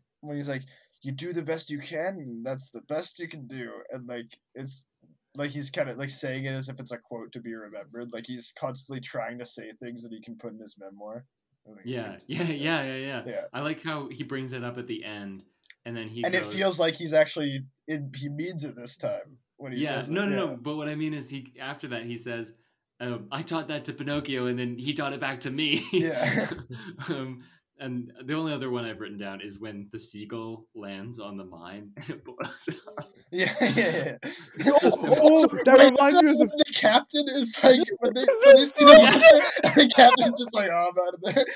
like, you do the best you can, and that's the best you can do, and like it's like he's kind of like saying it as if it's a quote to be remembered. Like he's constantly trying to say things that he can put in his memoir. Yeah. I like how he brings it up at the end, and then goes, it feels like he's actually he means it this time. No. But what I mean is, he after that he says, "I taught that to Pinocchio, and then he taught it back to me." Yeah. And the only other one I've written down is when the seagull lands on the mine. That reminds me of the captain is like when they see the captain's just like, "Oh, I'm out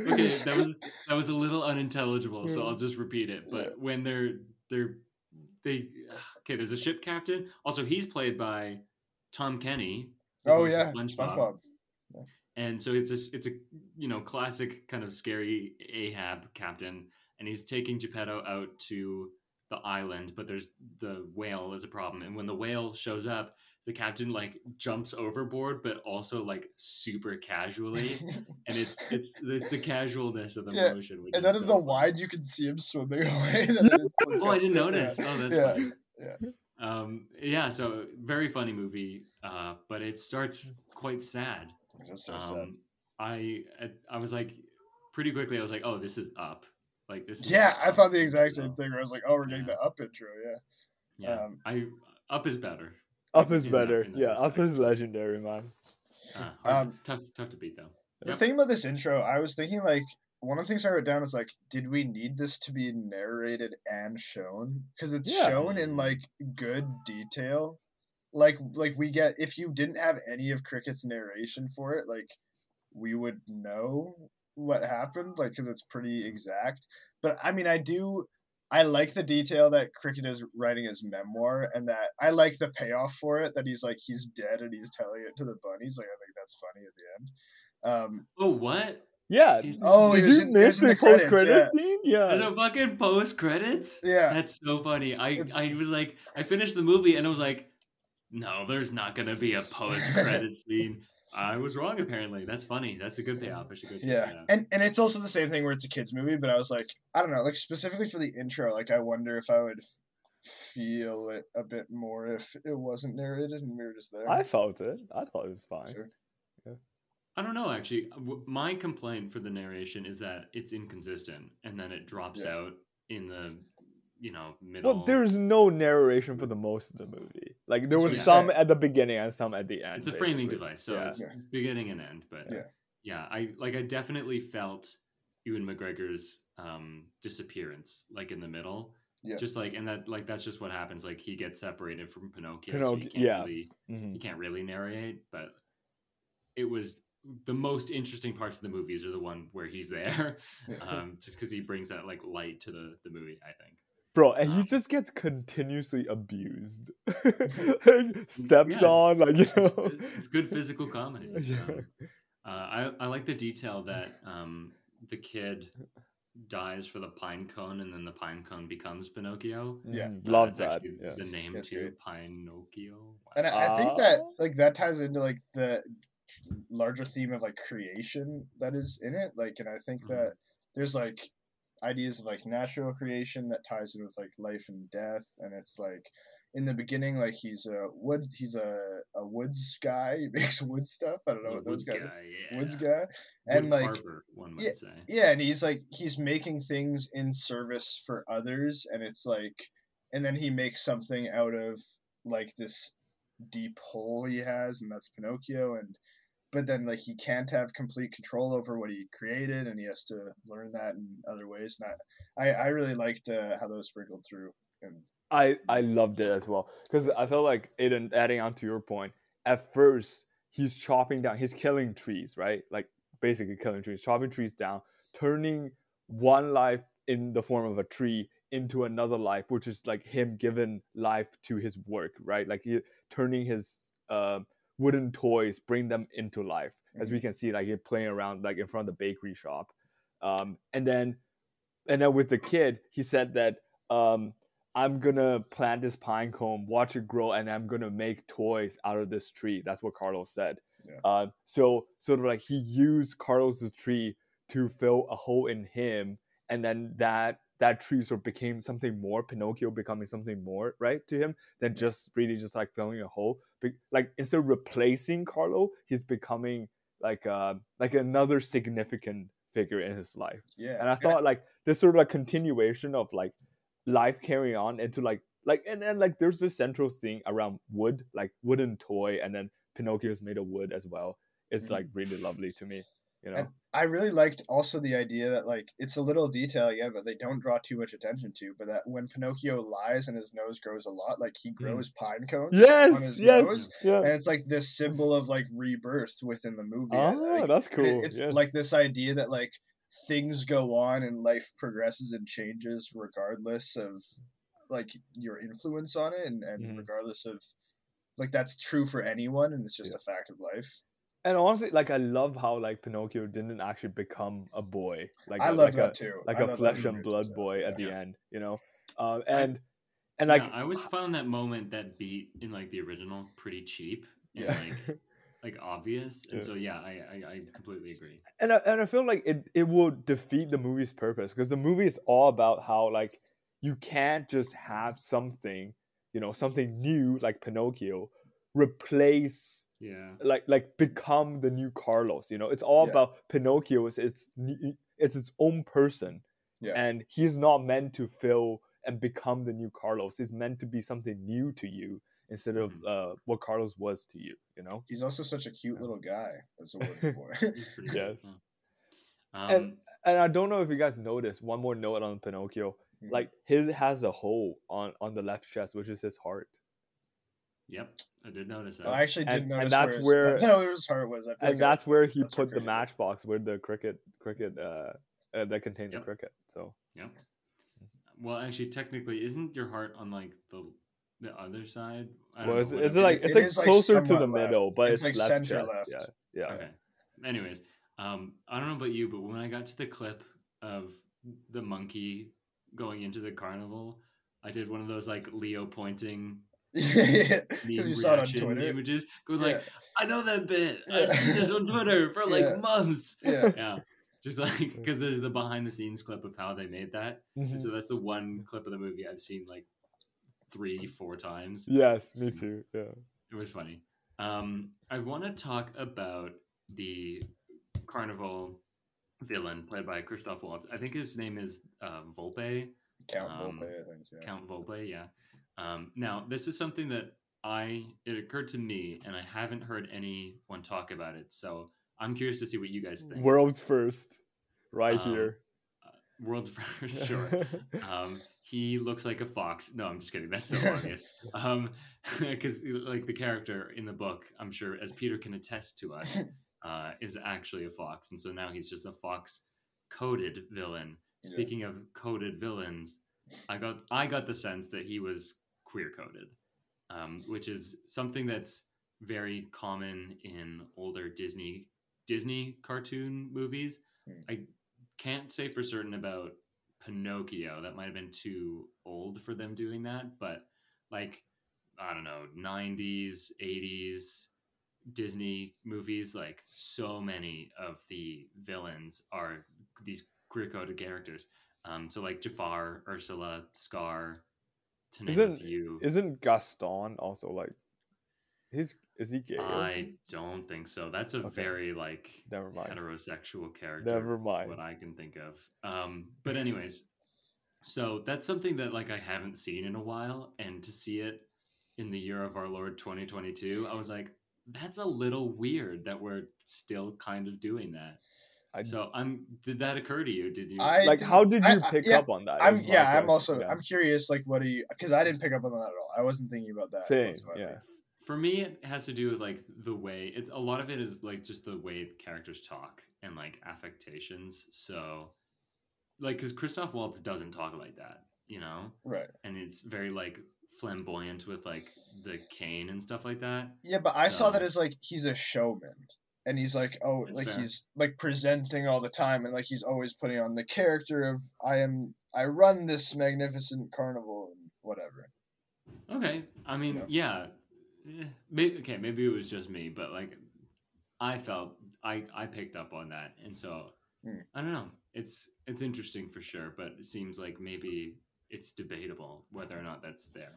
of there." Okay, that was a little unintelligible, so I'll just repeat it. But when there's a ship captain. Also, he's played by Tom Kenny. Oh yeah, SpongeBob. Yeah. And so it's a classic kind of scary Ahab captain, and he's taking Geppetto out to the island, but there's the whale is a problem, and when the whale shows up, the captain like jumps overboard, but also like super casually, and it's the casualness of the motion. And then in the wide, you can see him swimming away. I didn't notice. Oh, that's funny. Yeah. So very funny movie, but it starts quite sad. It's so sad. I was like, pretty quickly, I was like, oh, this is Up. Like this. Yeah, I thought the exact same thing. Where I was like, oh, we're getting the Up intro. Yeah. Up is better. Up is better. Up is legendary, man. Tough to beat, though. The thing about this intro, I was thinking, like, one of the things I wrote down is, like, did we need this to be narrated and shown? Because it's shown in, like, good detail. Like we get, if you didn't have any of Cricket's narration for it, like, we would know what happened, like, because it's pretty exact. But, I mean, I like the detail that Cricket is writing his memoir, and that I like the payoff for it, that he's like, he's dead and he's telling it to the bunnies. Like, I think that's funny at the end. What? Yeah. Did you miss the post-credits scene? Yeah. There's a fucking post-credits? Yeah. That's so funny. I was like, I finished the movie and I was like, no, there's not going to be a post-credits scene. I was wrong, apparently. That's funny. That's a good payoff. I should go check that out. And it's also the same thing where it's a kid's movie, but I was like, I don't know, like specifically for the intro, like I wonder if I would feel it a bit more if it wasn't narrated and we were just there. I felt it. I thought it was fine. Sure. Yeah. I don't know, actually. My complaint for the narration is that it's inconsistent and then it drops out in the middle. Well, there's no narration for the most of the movie. Like, there was some at the beginning and some at the end. It's a framing device, so it's beginning and end. But I definitely felt Ewan McGregor's disappearance, like in the middle. Yeah. Just like, and that, like, that's just what happens. Like, he gets separated from Pinocchio, so he can't really, he can't really narrate. But it was the most interesting parts of the movies are the one where he's there, just because he brings that like light to the movie, I think. Bro, and he just gets continuously abused, stepped on, like, you know. It's good physical comedy. Yeah. I like the detail that the kid dies for the pine cone, and then the pine cone becomes Pinocchio. Yeah, love that. The name too, Pinocchio. Wow. And I think that like that ties into like the larger theme of like creation that is in it. Like, and I think that there's like ideas of like natural creation that ties in with like life and death, and it's like in the beginning, like he's a woods guy, he makes wood stuff. I don't know what those guys are. Woods guy, and like Harvard, one might say. Yeah, and he's like he's making things in service for others, and it's like, and then he makes something out of like this deep hole he has, and that's Pinocchio, but then, like, he can't have complete control over what he created, and he has to learn that in other ways. And I really liked how those sprinkled through in I loved it as well, because I felt like, Aiden, adding on to your point, at first he's chopping down, he's killing trees, right? Like basically killing trees, chopping trees down, turning one life in the form of a tree into another life, which is like him giving life to his work, right? Like he turning his wooden toys, bring them into life, as we can see, like he's playing around like in front of the bakery shop, and then with the kid, he said that I'm gonna plant this pine cone, watch it grow, and I'm gonna make toys out of this tree. That's what Carlos said. Yeah. So sort of like he used Carlos's tree to fill a hole in him, and then that tree sort of became something more, Pinocchio becoming something more, right, to him than just really just like filling a hole. Like instead of replacing Carlo, he's becoming like another significant figure in his life. Yeah. And I thought like this sort of like continuation of like life carrying on into like and then like there's this central thing around wood, like wooden toy, and then Pinocchio's made of wood as well. It's like really lovely to me. You know? And I really liked also the idea that like it's a little detail, yeah, but they don't draw too much attention to. But that when Pinocchio lies and his nose grows a lot, like he grows pine cones on his nose, yeah. And it's like this symbol of like rebirth within the movie. Oh, that's cool. It's like this idea that like things go on and life progresses and changes regardless of like your influence on it, and regardless of like that's true for anyone, and it's just a fact of life. And honestly, like I love how like Pinocchio didn't actually become a boy. Like I love that too. Like a flesh and blood boy at the end, you know. And like I always found that moment, that beat in like the original, pretty cheap and like obvious. And so I completely agree. And I feel like it will defeat the movie's purpose, because the movie is all about how like you can't just have something, you know, something new like Pinocchio replace. Yeah, like become the new Carlos, you know. It's all about Pinocchio. It's its own person, and he's not meant to fill and become the new Carlos. He's meant to be something new to you instead of what Carlos was to you. You know, he's also such a cute little guy. That's what we're for. Yes, and I don't know if you guys noticed. One more note on Pinocchio, like his has a hole on the left chest, which is his heart. Yep, I did notice that. I actually didn't notice that. And that's where his heart was. And that's where he put the matchbox with the cricket that contained the cricket. So yeah. Well, actually, technically, isn't your heart on like the other side? Well, it's like it's closer to the middle, but it's like left chest. Yeah. Okay. Anyways, I don't know about you, but when I got to the clip of the monkey going into the carnival, I did one of those like Leo pointing. Yeah, because you saw it on Twitter. Images going like, I know that bit. I see this on Twitter for like months. Yeah, just like because there's the behind the scenes clip of how they made that, and so that's the one clip of the movie I've seen like 3-4 times. Yes, me too. Yeah, it was funny. I want to talk about the carnival villain played by Christoph Waltz. I think his name is Volpe. Count Volpe, I think. Yeah. Count Volpe, yeah. Now, this is something that it occurred to me, and I haven't heard anyone talk about it. So I'm curious to see what you guys think. World's first, right here. World first, sure. He looks like a fox. No, I'm just kidding. That's so obvious. Because like the character in the book, I'm sure, as Peter can attest to us, is actually a fox, and so now he's just a fox-coded villain. Speaking of coded villains, I got the sense that he was queer coded, which is something that's very common in older Disney cartoon movies. I can't say for certain about Pinocchio. That might have been too old for them doing that, but like, I don't know, 90s, 80s Disney movies, like so many of the villains are these queer coded characters. So like Jafar, Ursula, Scar, to name a few. Isn't Gaston also like is he gay? I don't think so. That's a very like heterosexual character. Never mind. What I can think of. But anyways, so that's something that like I haven't seen in a while, and to see it in the year of our Lord 2022, I was like, that's a little weird that we're still kind of doing that. Did that occur to you? Did you how did you pick up on that? I'm curious. Like, what do you? Because I didn't pick up on that at all. I wasn't thinking about that. Same. Yeah. For me, it has to do with like the way it's a lot of it is like just the way the characters talk and like affectations. So, like, because Christoph Waltz doesn't talk like that, you know? Right. And it's very like flamboyant with like the cane and stuff like that. Yeah, but I saw that as like he's a showman. And he's like, oh, it's like fair. He's like presenting all the time, and like he's always putting on the character of I run this magnificent carnival and whatever. Okay, I mean, yeah. Maybe it was just me, but like, I felt I picked up on that, and so I don't know. It's interesting for sure, but it seems like maybe it's debatable whether or not that's there.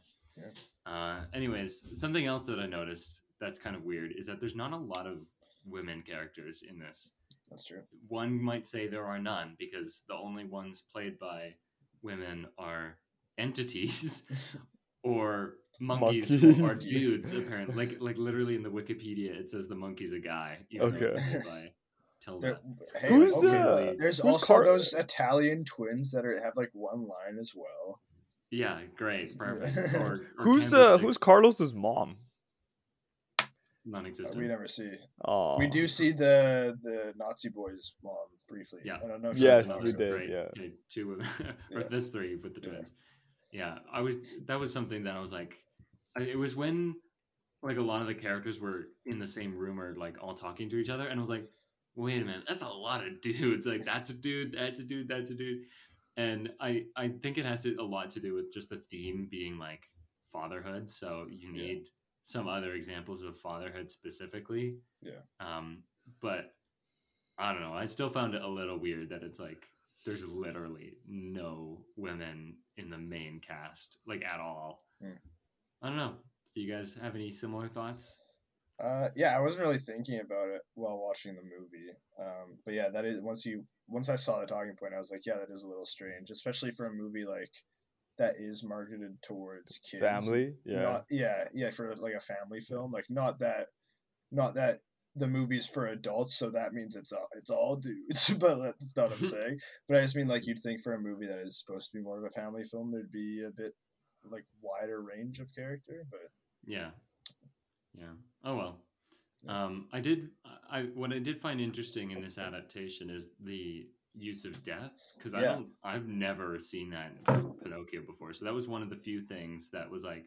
Yeah. Anyways, something else that I noticed that's kind of weird is that there's not a lot of women characters in this. That's true. One might say there are none because the only ones played by women are entities or monkeys. Or dudes, apparently. Like literally in the Wikipedia it says the monkey's a guy. Okay. There's also those Italian twins that have like one line as well. Yeah, great. Perfect. Or who's Carlos's mom? Non-existent. We never see. Aww. We do see the Nazi boy's mom briefly. Yeah, I don't know. Yes, we did. Yeah, two women, or this three with the twins. Yeah, that was something that I was like, it was when like a lot of the characters were in the same room or like all talking to each other, and I was like, wait a minute, that's a lot of dudes. Like that's a dude, that's a dude, that's a dude, and I think it has a lot to do with just the theme being like fatherhood. So you need. Yeah. Some other examples of fatherhood specifically. Yeah. But I don't know. I still found it a little weird that it's like there's literally no women in the main cast, like at all. Mm. I don't know. Do you guys have any similar thoughts? Yeah, I wasn't really thinking about it while watching the movie. But yeah, that is once I saw the talking point, I was like, yeah, that is a little strange, especially for a movie like that is marketed towards kids. Family, yeah. For like a family film. Like not that the movie's for adults, so that means it's all dudes, but that's not what I'm saying. But I just mean like you'd think for a movie that is supposed to be more of a family film, there'd be a bit like wider range of character, but Yeah. Oh well. What I did find interesting in this adaptation is the use of death, because I've never seen that in Pinocchio before, so that was one of the few things that was like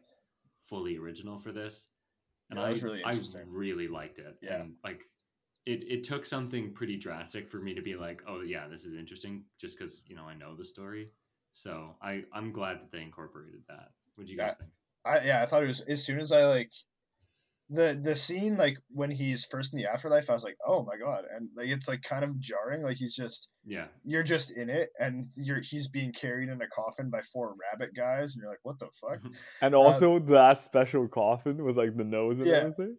fully original for this, and that was really interesting. I really liked it, and like it took something pretty drastic for me to be like, oh yeah, this is interesting, just because I know the story, so I'm glad that they incorporated that. What do you guys think? I thought it was, as soon as I like the scene like when he's first in the afterlife, I was like, oh my god, and like it's like kind of jarring, like he's just you're just in it, and he's being carried in a coffin by four rabbit guys, and you're like, what the fuck. And also that special coffin with like the nose and everything.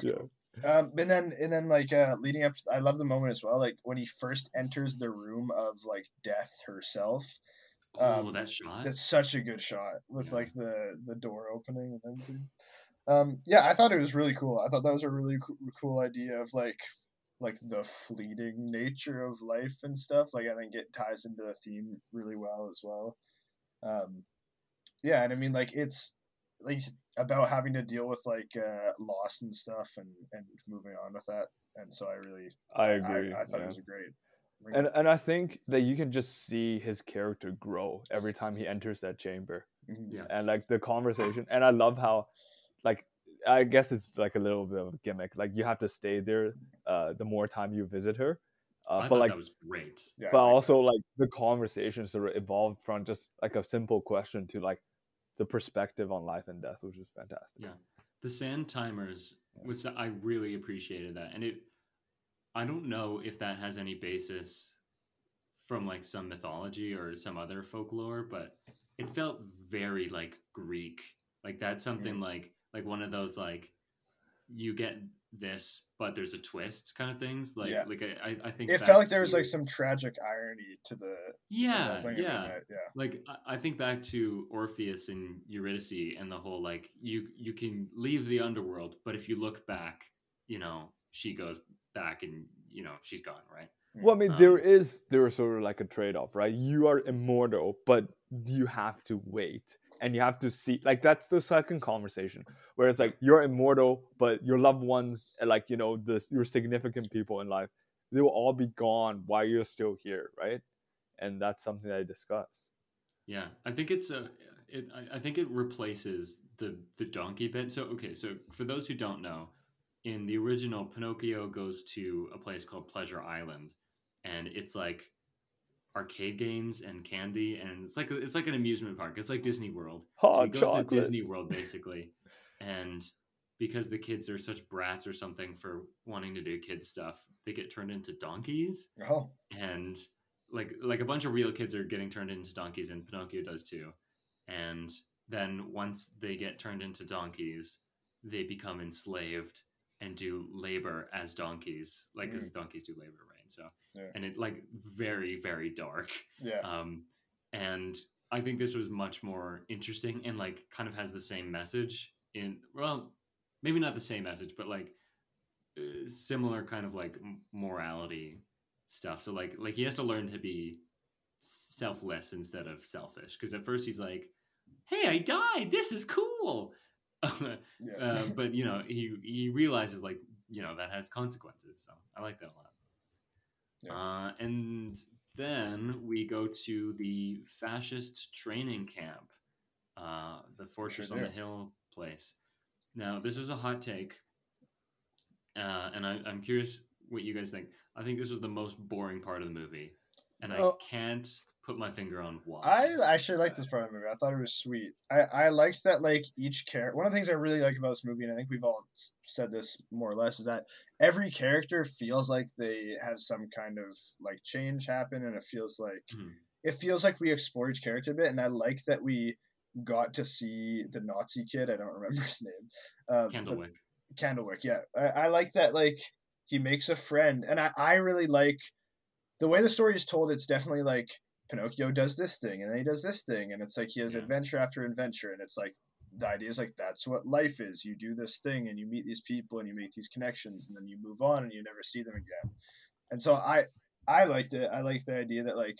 Cool. And then like leading up I love the moment as well, like when he first enters the room of like death herself. That shot, that's such a good shot with like the door opening and everything. I thought it was really cool. I thought that was a really cool idea of like the fleeting nature of life and stuff. Like, I think it ties into the theme really well as well. And I mean, like it's like about having to deal with like loss and stuff, and moving on with that. And so I agree. I thought it was a great. And I think that you can just see his character grow every time he enters that chamber. Yeah. And like the conversation, and I love how. Like, I guess it's like a little bit of a gimmick. Like, you have to stay there the more time you visit her. I thought that was great. Yeah, but like the conversations sort of evolved from just like a simple question to like the perspective on life and death, which is fantastic. Yeah, the sand timers was, I really appreciated that, and I don't know if that has any basis from like some mythology or some other folklore, but it felt very like Greek. Like that's something like one of those like you get this but there's a twist kind of things like I think it felt like there was like some tragic irony to the like I think back to Orpheus and Eurydice and the whole like you can leave the underworld, but if you look back, she goes back and she's gone, right? Well, I mean, there is sort of like a trade-off, right? You are immortal, but you have to wait. And you have to see, like, that's the second conversation, where it's like, you're immortal, but your loved ones, like, you know, your significant people in life, they will all be gone while you're still here, right? And that's something that I discuss. Yeah, I think it replaces the donkey bit. So, okay, so for those who don't know, in the original, Pinocchio goes to a place called Pleasure Island, and it's like arcade games and candy, and it's like an amusement park. It's like Disney World. So he goes to Disney World basically, and because the kids are such brats or something for wanting to do kid stuff, they get turned into donkeys. Oh, and like a bunch of real kids are getting turned into donkeys, and Pinocchio does too. And then once they get turned into donkeys, they become enslaved and do labor as donkeys, because donkeys do labor, right? So, yeah. And it very, very dark. Yeah. And I think this was much more interesting and kind of has the same message maybe not the same message, but similar kind of morality stuff. So like he has to learn to be selfless instead of selfish. Cause at first he's like, hey, I died. This is cool. But you know, he realizes that has consequences. So I like that a lot. Yeah. And then we go to the fascist training camp, the Fortress on the Hill place. Now, this is a hot take, and I'm curious what you guys think. I think this was the most boring part of the movie, and I can't put my finger on why. I actually liked this part of the movie. I thought it was sweet. I liked that each character... One of the things I really like about this movie, and I think we've all said this more or less, is that every character feels like they have some kind of change happen, and it feels like we explore each character a bit, and I like that we got to see the Nazi kid. I don't remember his name. Candlewick, yeah. I like that he makes a friend, and I really like the way the story is told. It's definitely Pinocchio does this thing, and then he does this thing, and it's he has adventure after adventure, and it's the idea is that's what life is. You do this thing, and you meet these people, and you make these connections, and then you move on, and you never see them again. And so I liked it. I liked the idea that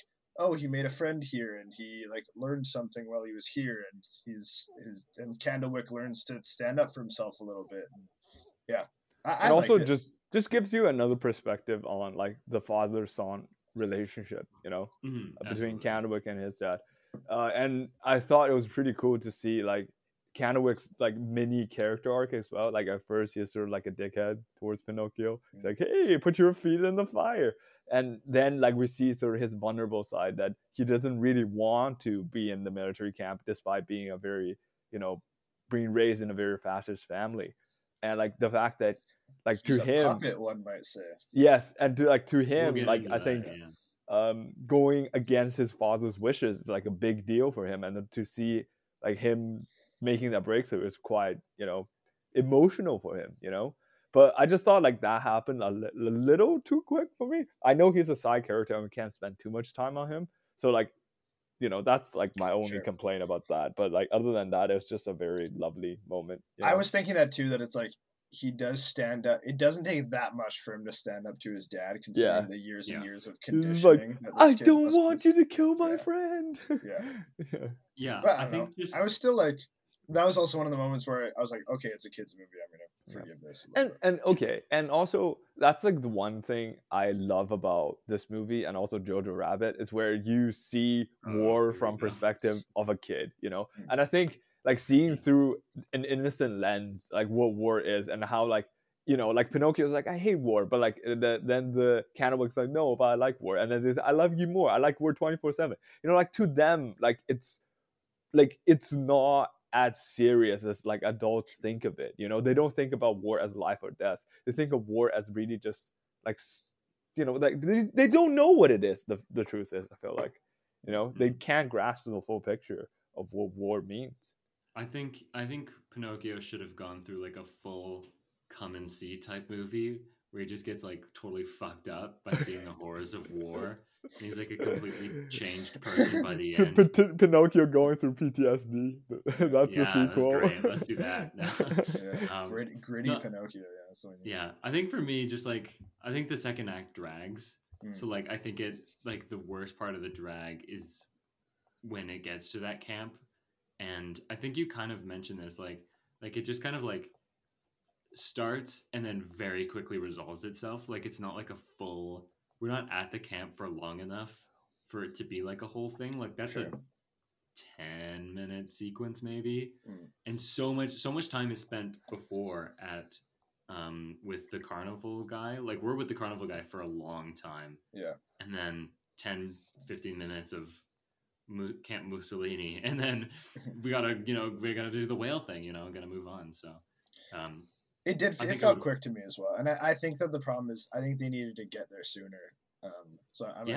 he made a friend here, and he learned something while he was here, and and Candlewick learns to stand up for himself a little bit. And yeah, I also liked it. Just gives you another perspective on the father-son relationship, you know, between Candlewick and his dad, and I thought it was pretty cool to see Candlewick's mini character arc as well. At first he's sort of a dickhead towards Pinocchio. He's hey, put your feet in the fire, and then we see sort of his vulnerable side, that he doesn't really want to be in the military camp despite being a very, you know, being raised in a very fascist family, and the fact that to he's him, a puppet, one might say. Yes, and to him, we'll I that, think going against his father's wishes is a big deal for him, and to see him making that breakthrough is quite, you know, emotional for him, you know. But I just thought that happened a little too quick for me. I know he's a side character, and we can't spend too much time on him. So you know, that's my only complaint about that. But other than that, it was just a very lovely moment. You know? I was thinking that too. That it's he does stand up. It doesn't take that much for him to stand up to his dad, considering the years and years of conditioning. I don't want you to kill my friend. Yeah. But I think I was still that was also one of the moments where I was okay, it's a kid's movie. I'm gonna forgive this. And also that's the one thing I love about this movie, and also Jojo Rabbit, is where you see more from perspective of a kid. You know, and I think. Seeing through an innocent lens, what war is, and how, you know, Pinocchio's I hate war, but then the Candlewick's no, but I like war, and then there's, I love you more, I like war 24/7. You know, to them, it's not as serious as adults think of it. You know, they don't think about war as life or death. They think of war as really just you know, they don't know what it is. The truth is, I feel you know, they can't grasp the full picture of what war means. I think Pinocchio should have gone through a full come and see type movie where he just gets totally fucked up by seeing the horrors of war. And he's a completely changed person by the end. Pinocchio going through PTSD. That's a sequel. That's great. Let's do that. Gritty Pinocchio. I think for me, I think the second act drags. So like I think it like the worst part of the drag is when it gets to that camp. And I think you kind of mentioned this, like it just kind of like starts and then very quickly resolves itself. Like it's not like a full, we're not at the camp for long enough for it to be like a whole thing. Like that's a 10 minute sequence maybe. And so much time is spent before at with the carnival guy. Like we're with the carnival guy for a long time. Yeah. And then 10, 15 minutes of Camp Mussolini, and then we gotta, you know, we're gonna do the whale thing, you know, gotta move on. So it felt quick to me as well, and I think that the problem is I think they needed to get there sooner. So I'm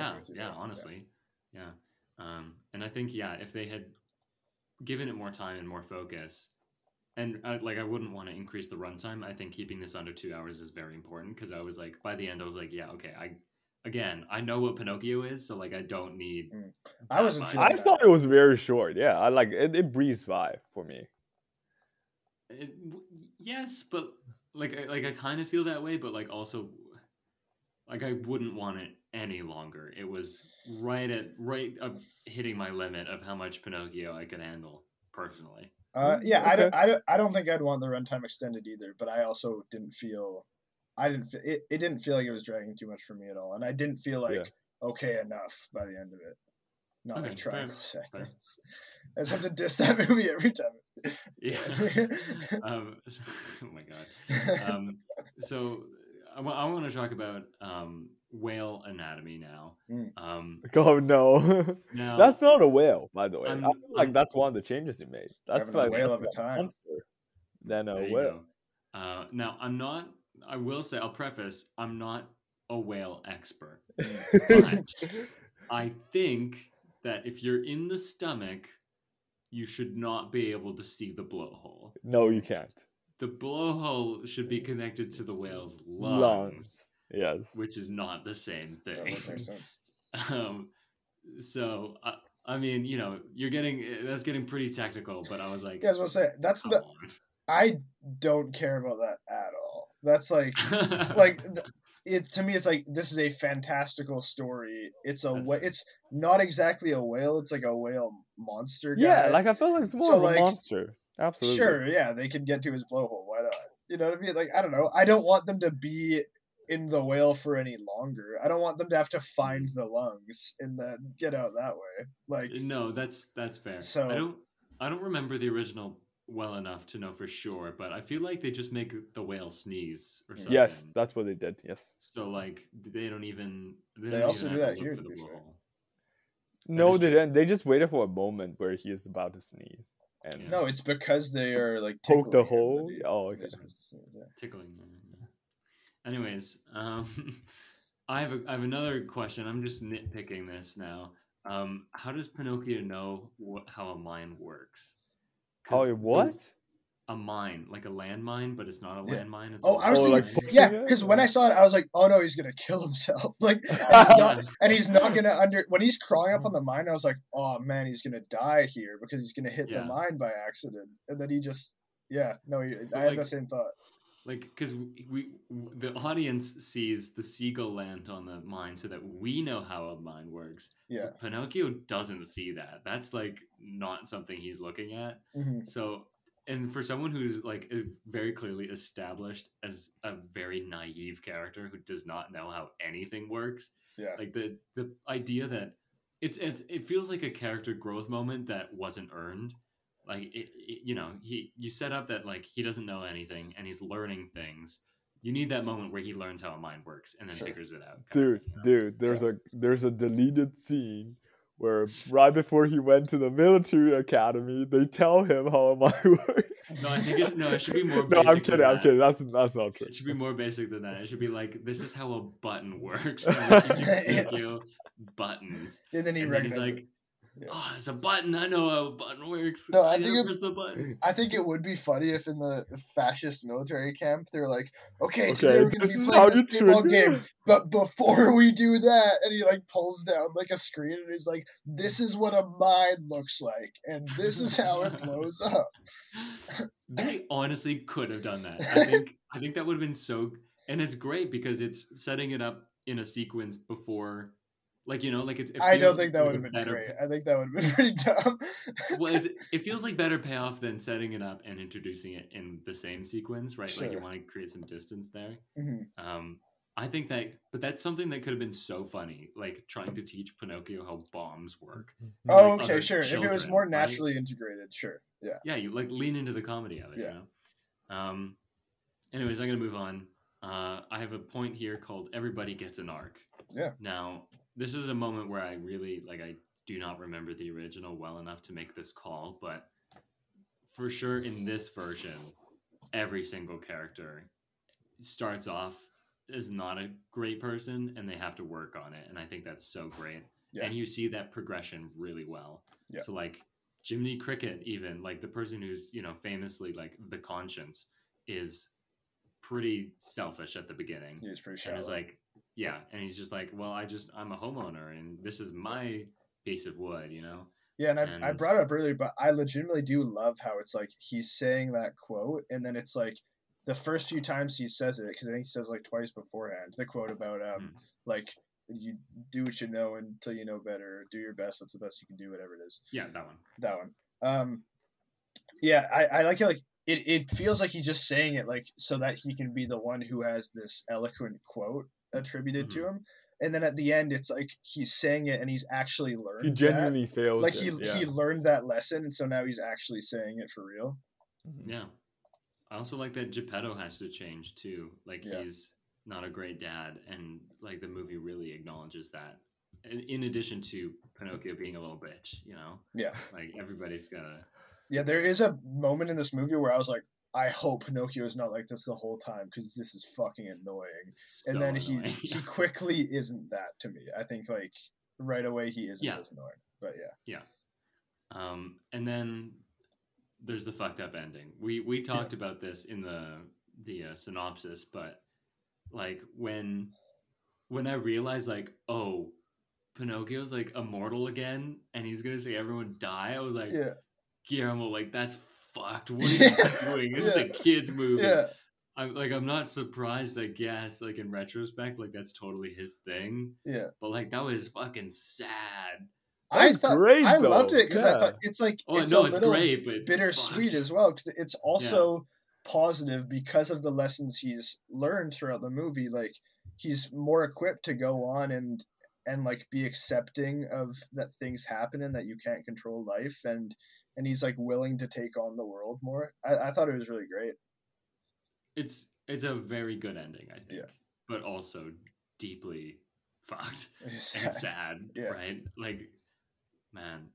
and I think if they had given it more time and more focus, and I wouldn't want to increase the runtime. I think keeping this under 2 hours is very important, because I was like, by the end I was like, yeah, okay, I know what Pinocchio is, so like I don't need. I thought it was very short. Yeah, I like it. It breezed by for me. Yes, but I kind of feel that way, but like also, like I wouldn't want it any longer. It was right at hitting my limit of how much Pinocchio I could handle personally. Okay. I don't think I'd want the runtime extended either, but I also didn't feel. It didn't feel like it was dragging too much for me at all, and I didn't feel like okay enough by the end of it. Not like triangle seconds. I just have to diss that movie every time. Yeah. Oh my god. So I want to talk about whale anatomy now. Oh no! Now, that's not a whale, by the way. I feel like that's one of the changes he made. That's like a whale of a time. Monster than a whale. Now I'm not. I will say, I'll preface, I'm not a whale expert, but I think that if you're in the stomach, you should not be able to see the blowhole. No, you can't. The blowhole should be connected to the whale's lungs. Yes. Which is not the same thing. That would make sense. So, I mean, you know, that's getting pretty technical, but I was like... Yeah, I was going to say, I don't care about that at all. That's like, it to me. It's like, this is a fantastical story. It's not exactly a whale. It's like a whale monster guy. Yeah, like I feel like it's more of a monster. Absolutely. Sure. Yeah, they could get to his blowhole. Why not? You know what I mean? Like, I don't know. I don't want them to be in the whale for any longer. I don't want them to have to find the lungs and then get out that way. Like, no, that's fair. So I don't remember the original well enough to know for sure, but I feel like they just make the whale sneeze or something. Yes, that's what they did. Yes. So like they don't even they don't also even do that here. No, they didn't. They just waited for a moment where he is about to sneeze. And no, it's because they are like poke the hole. Oh, okay. Tickling. Anyways, I have another question. I'm just nitpicking this now. How does Pinocchio know how a mine works? Oh, what? A mine, like a landmine, but it's not a landmine. Yeah. Oh, I was thinking, because when I saw it, I was like, oh no, he's gonna kill himself. Like, and he's not gonna when he's crawling up on the mine, I was like, oh man, he's gonna die here because he's gonna hit the mine by accident. And then he just, I had the same thought. Like, because the audience sees the seagull land on the mine so that we know how a mine works. Yeah. But Pinocchio doesn't see that. That's, like, not something he's looking at. Mm-hmm. So, and for someone who's, like, very clearly established as a very naive character who does not know how anything works, like, the idea that it feels like a character growth moment that wasn't earned. Like, you set up that, like, he doesn't know anything and he's learning things. You need that moment where he learns how a mind works and then figures it out. Dude, there's a deleted scene where right before he went to the military academy, they tell him how a mind works. No, I think it should be more basic. No, I'm kidding. That's not true. It should be more basic than that. It should be like, this is how a button works. And buttons. And then he recognizes like, it. Yeah. Oh, it's a button. I know how a button works. No, I think it would be funny if in the fascist military camp they're like, okay, today we're gonna be playing this pinball game, but before we do that, and he like pulls down like a screen and he's like, this is what a mine looks like, and this is how it blows up. They honestly could have done that. I think that would have been so, and it's great because it's setting it up in a sequence before, like, you know, like it I don't think that would have been great. I think that would have been pretty dumb. Well, it feels like better payoff than setting it up and introducing it in the same sequence, right? Sure. Like you want to create some distance there. Mm-hmm. I think that, but that's something that could have been so funny, like trying to teach Pinocchio how bombs work. Oh, like okay, sure. Children, if it was more naturally integrated, sure. Yeah. Yeah, you like lean into the comedy of it, yeah. You know? Anyways, I'm going to move on. I have a point here called Everybody Gets an Arc. Yeah. Now, this is a moment where I really, like, I do not remember the original well enough to make this call, but for sure in this version, every single character starts off is not a great person and they have to work on it, and I think that's so great. Yeah. And you see that progression really well. Yeah. So like Jiminy Cricket, even like the person who's, you know, famously like the conscience, is pretty selfish at the beginning. He's pretty shallow. And is like, yeah, and he's just like, well, I'm a homeowner and this is my piece of wood, you know. Yeah, and I brought it up earlier, but I legitimately do love how it's like he's saying that quote and then it's like the first few times he says it, because I think he says like twice beforehand, the quote about like you do what you know until you know better, do your best, that's the best you can do, whatever it is. Yeah, that one. Yeah, I like it. Like it feels like he's just saying it like so that he can be the one who has this eloquent quote attributed to him. And then at the end, it's like he's saying it and he's actually learned. He genuinely fails. Like he learned that lesson, and so now he's actually saying it for real. Yeah. I also like that Geppetto has to change too. Like he's not a great dad, and like the movie really acknowledges that. In addition to Pinocchio being a little bitch, you know. Yeah. Like everybody's gotta. Yeah, there is a moment in this movie where I was like, I hope Pinocchio is not like this the whole time because this is fucking annoying. So and then annoying. he quickly isn't that to me. I think like right away he isn't as annoying. But yeah. Yeah. And then there's the fucked up ending. We talked about this in the synopsis, but like when I realized like, oh, Pinocchio's like immortal again and he's gonna say everyone die, I was like, Guillermo, like that's fucked. What are you doing? This is a kid's movie. Yeah. I'm not surprised, I guess, like in retrospect, like that's totally his thing. Yeah. But like that was fucking sad. I thought great, I loved it because I thought it's like it's great, but bittersweet as well because it's also positive because of the lessons he's learned throughout the movie. Like he's more equipped to go on and like be accepting of that things happen and that you can't control life, and he's like willing to take on the world more. I thought it was really great. It's a very good ending, I think, but also deeply fucked and sad, right? Like. Man,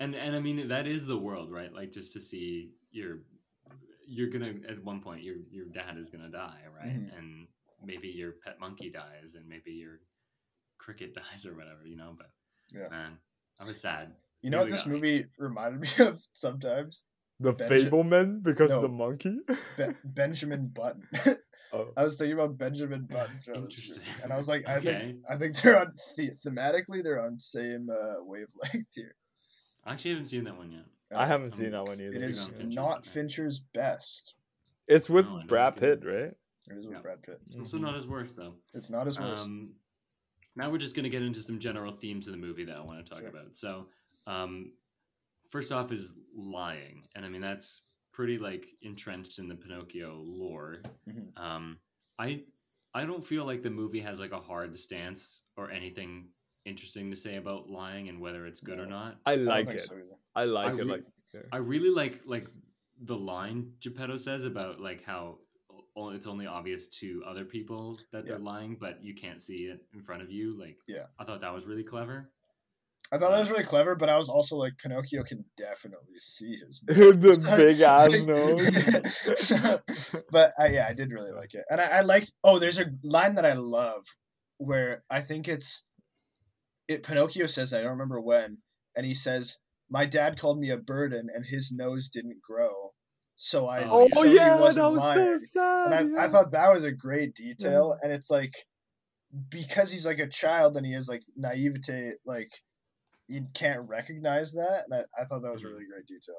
and I mean that is the world, right? Like just to see you're gonna at one point your dad is gonna die, right? Mm-hmm. And maybe your pet monkey dies, and maybe your cricket dies, or whatever, you know. But man, I was sad. You know what this movie reminded me of sometimes? The Fableman of the monkey. Benjamin Button. Oh. I was thinking about Benjamin Button throughout this movie, and I was like, I think they're on thematically they're on same wavelength here. I actually haven't seen that one yet. I haven't seen that one either. It is not Fincher's best. It's with Brad Pitt, right? It is with Brad Pitt. It's also not his worst though. It's not his worst. Now we're just gonna get into some general themes of the movie that I want to talk about. So, first off is lying, and I mean that's pretty like entrenched in the Pinocchio lore. I don't feel like the movie has like a hard stance or anything interesting to say about lying and whether it's good or not. I really like the line Geppetto says about like how it's only obvious to other people that they're lying, but you can't see it in front of you. Like, I thought that was really clever. I thought that was really clever, but I was also like, Pinocchio can definitely see his nose. The big-ass nose. But, I did really like it. And I liked... Oh, there's a line that I love where I think it's Pinocchio says, I don't remember when, and he says, my dad called me a burden and his nose didn't grow, so I... he wasn't lying. So sad. And I thought that was a great detail, and it's like, because he's like a child and he has like naivete, like... You can't recognize that, and I thought that was a really great detail.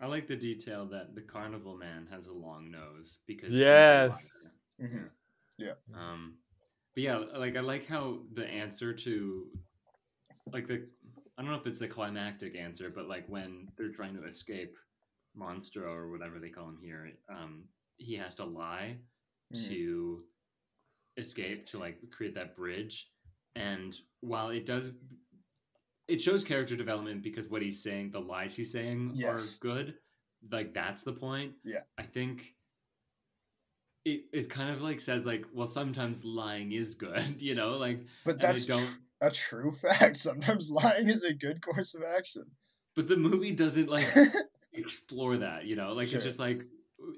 I like the detail that the carnival man has a long nose because he's a lion. Mm-hmm. Yeah. But yeah, like I like how the answer to like the, I don't know if it's the climactic answer, but like when they're trying to escape Monstro or whatever they call him here, he has to lie to escape, to like create that bridge. And while it does, it shows character development because what he's saying, the lies he's saying yes. are good. Like that's the point. Yeah. I think it kind of like says like, well, sometimes lying is good, you know, like, but that's a true fact. Sometimes lying is a good course of action. But the movie doesn't like explore that, you know, like sure. It's just like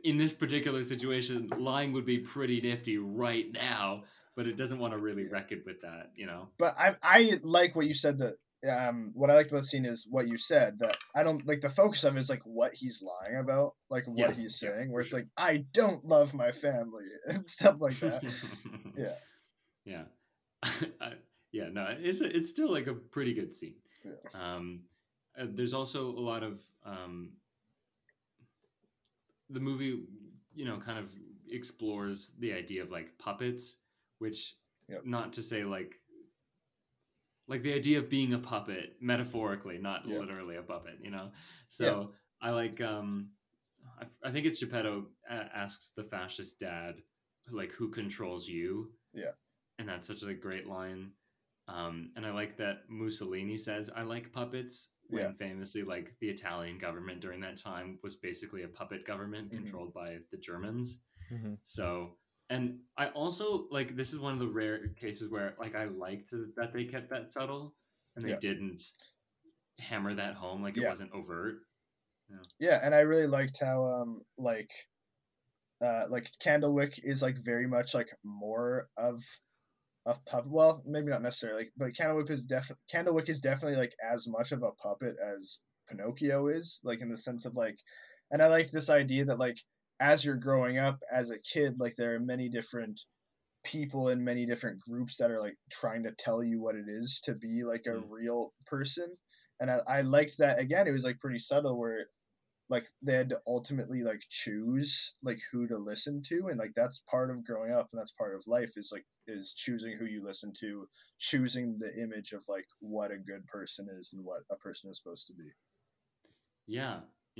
in this particular situation, lying would be pretty nifty right now, but it doesn't want to really wreck it with that, you know? But I like what you said that, what I liked about the scene is what you said that I don't like the focus of it is like what he's lying about, like what he's saying, where it's like, I don't love my family and stuff like that. Yeah. Yeah. Yeah. No, it's still like a pretty good scene. Yeah. There's also a lot of, the movie, you know, kind of explores the idea of like puppets, which not to say like the idea of being a puppet metaphorically, not literally a puppet, you know? So I like, I think it's Geppetto asks the fascist dad, like who controls you? Yeah. And that's such a great line. And I like that Mussolini says, I like puppets. When famously, like the Italian government during that time was basically a puppet government controlled by the Germans. Mm-hmm. So, and I also like this is one of the rare cases where like I liked that they kept that subtle and they didn't hammer that home, like it wasn't overt. Yeah, and I really liked how like Candlewick is like very much like more of. Of puppet, well, maybe not necessarily, but Candlewick is definitely like as much of a puppet as Pinocchio is, like in the sense of like, and I like this idea that like as you're growing up as a kid, like there are many different people in many different groups that are like trying to tell you what it is to be like a real person, and I liked that again. It was like pretty subtle where like they had to ultimately like choose like who to listen to, and like that's part of growing up and that's part of life is like is choosing who you listen to, choosing the image of like what a good person is and what a person is supposed to be.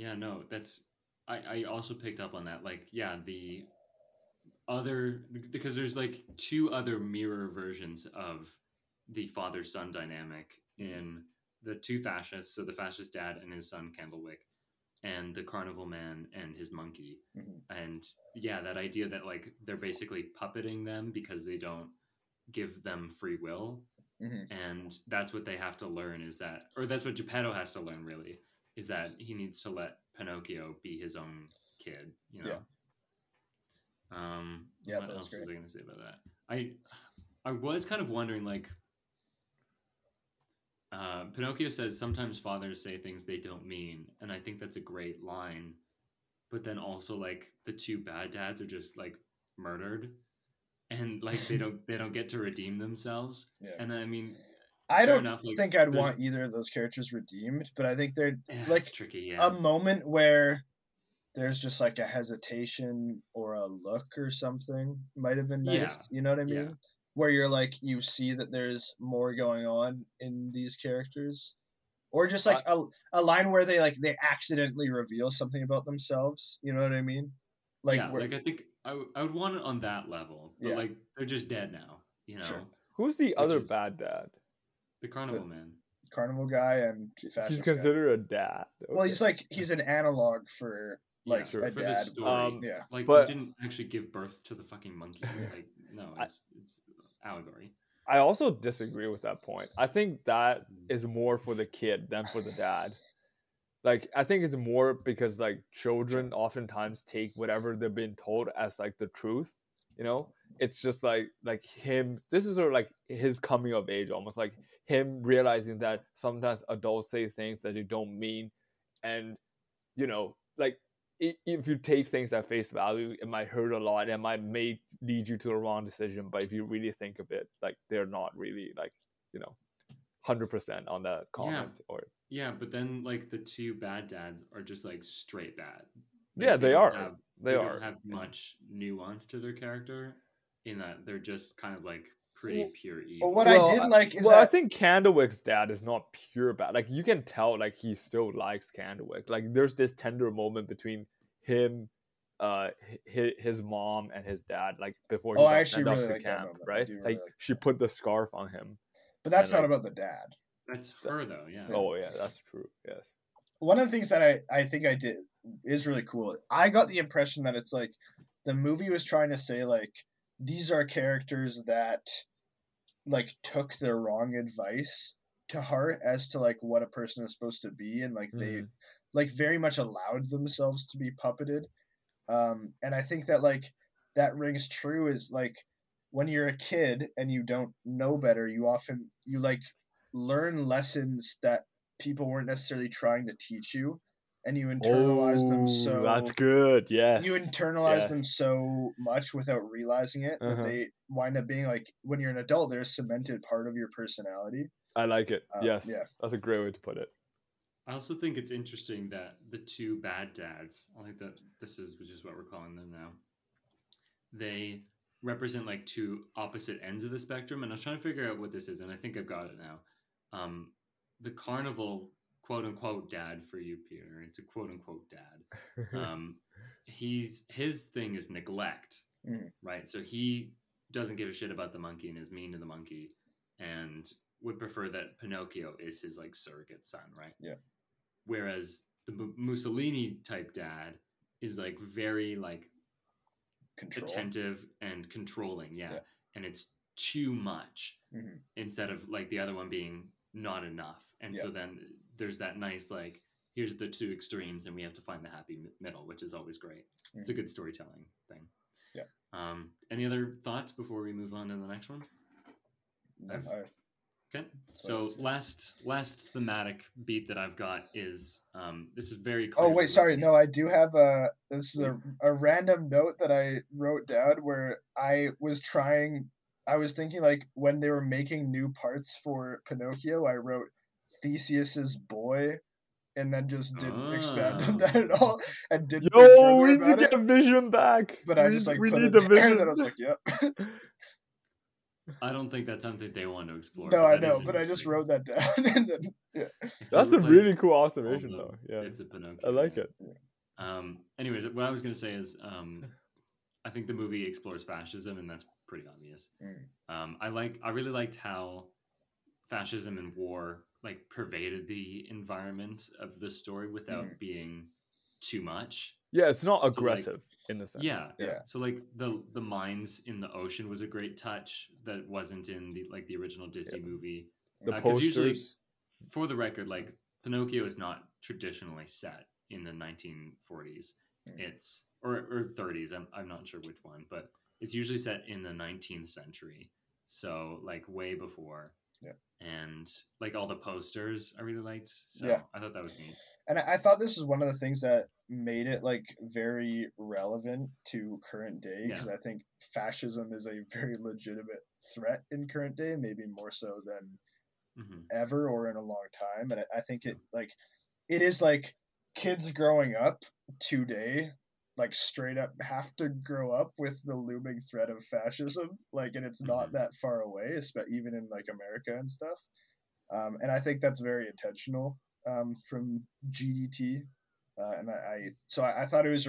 No, that's I also picked up on that, like the other, because there's like two other mirror versions of the father-son dynamic in the two fascists, so the fascist dad and his son Candlewick, and the carnival man and his monkey. And that idea that like they're basically puppeting them because they don't give them free will. And that's what they have to learn is that, or that's what Geppetto has to learn really, is that he needs to let Pinocchio be his own kid, you know? What else was I going to say about that? I was kind of wondering like, Pinocchio says sometimes fathers say things they don't mean, and I think that's a great line, but then also like the two bad dads are just like murdered and like they don't get to redeem themselves. And I mean I don't think I'd want either of those characters redeemed, but I think they're like tricky, a moment where there's just like a hesitation or a look or something might have been nice. You know what I mean? Where you're like, you see that there's more going on in these characters, or just like a line where they like, they accidentally reveal something about themselves. You know what I mean? Like, like I think I would want it on that level, but like they're just dead now, you know? Who's the other bad dad? The carnival man. Carnival guy and fascist He's considered a dad. Okay. Well, he's like, he's an analog for like a for dad. Story, like but... they didn't actually give birth to the fucking monkey. Like, no, it's allegory. I also disagree with that point. I think that is more for the kid than for the dad. Like, I think it's more because like children oftentimes take whatever they've been told as like the truth, you know? It's just like him, this is sort of like his coming of age, almost like him realizing that sometimes adults say things that they don't mean. And, you know, like if you take things at face value, it might hurt a lot. It might may lead you to the wrong decision. But if you really think of it, like they're not really like, you know, 100% on that comment. But then like the two bad dads are just like straight bad. Like, yeah, they don't have much nuance to their character in that they're just kind of like pretty pure evil. Well, what I did like is I think Candlewick's dad is not pure bad. Like, you can tell, like, he still likes Candlewick. Like, there's this tender moment between him, his mom and his dad, like, before he got sent off to camp, right? Like, she put the scarf on him. But that's not about the dad. That's her, though, yeah. Oh, yeah, that's true, yes. One of the things that I think I did is really cool. I got the impression that it's, like, the movie was trying to say, like, these are characters that, like, took their wrong advice to heart as to, like, what a person is supposed to be. And, like, they, like, very much allowed themselves to be puppeted. And I think that, like, that rings true is, like, when you're a kid and you don't know better, you often, you, like, learn lessons that people weren't necessarily trying to teach you, and you internalize them. So that's good. Yes. You internalize them so much without realizing it that they wind up being like, when you're an adult, they're a cemented part of your personality. I like it. Yes. Yeah. That's a great way to put it. I also think it's interesting that the two bad dads, I think that this is, which is what we're calling them now, they represent like two opposite ends of the spectrum. And I was trying to figure out what this is. And I think I've got it now. The carnival quote-unquote dad for you, Peter. It's a quote-unquote dad. His thing is neglect, right? So he doesn't give a shit about the monkey and is mean to the monkey and would prefer that Pinocchio is his, like, surrogate son, right? Yeah. Whereas the Mussolini-type dad is, like, very, like, attentive and controlling, yeah. And it's too much instead of, like, the other one being not enough. And so then there's that nice, like, here's the two extremes and we have to find the happy middle, which is always great. It's a good storytelling thing. Yeah. Any other thoughts before we move on to the next one? Okay. So last thematic beat that I've got is this is very clear. Oh wait, sorry. No, I do have a random note that I wrote down where I was thinking, like, when they were making new parts for Pinocchio, I wrote Theseus's boy, and then just didn't expand on that at all. And didn't. Yo, we need to get a vision back. But I just, like, put it there, and then I was like, yep. I don't think that's something they want to explore. No, I know, but I just wrote that down. And then, that's a really cool observation, though. Yeah, it's a Pinocchio. I like it. Anyways, what I was going to say is, I think the movie explores fascism, and that's pretty obvious. I really liked how fascism and war, like, pervaded the environment of the story without being too much. Yeah, it's not aggressive, like, in the sense. Yeah. So, like, the mines in the ocean was a great touch that wasn't in the original Disney movie. The posters. Usually, for the record, like, Pinocchio is not traditionally set in the 1940s. It's or 30s. I'm not sure which one, but it's usually set in the 19th century, so, like, way before. Yeah. And, like, all the posters I really liked, so I thought that was neat. And I thought this is one of the things that made it, like, very relevant to current day, because I think fascism is a very legitimate threat in current day, maybe more so than ever or in a long time. And I think it, like, it is, like, kids growing up today, like, straight up have to grow up with the looming threat of fascism, like, and it's not that far away, even in, like, America and stuff. And I think that's very intentional from GDT. So I thought it was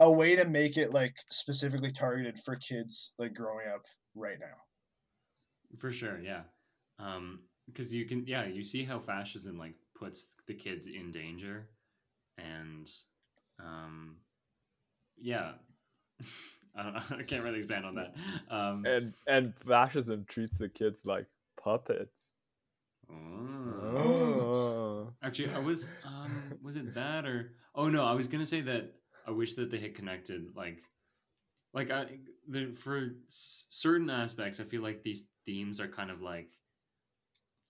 a way to make it, like, specifically targeted for kids, like, growing up right now. For sure. Yeah. Cause you can, you see how fascism, like, puts the kids in danger and, I don't know. I can't really expand on that. And fascism treats the kids like puppets. Oh. Actually, I was it that or? Oh no, I was gonna say that I wish that they had connected. For certain aspects, I feel like these themes are kind of like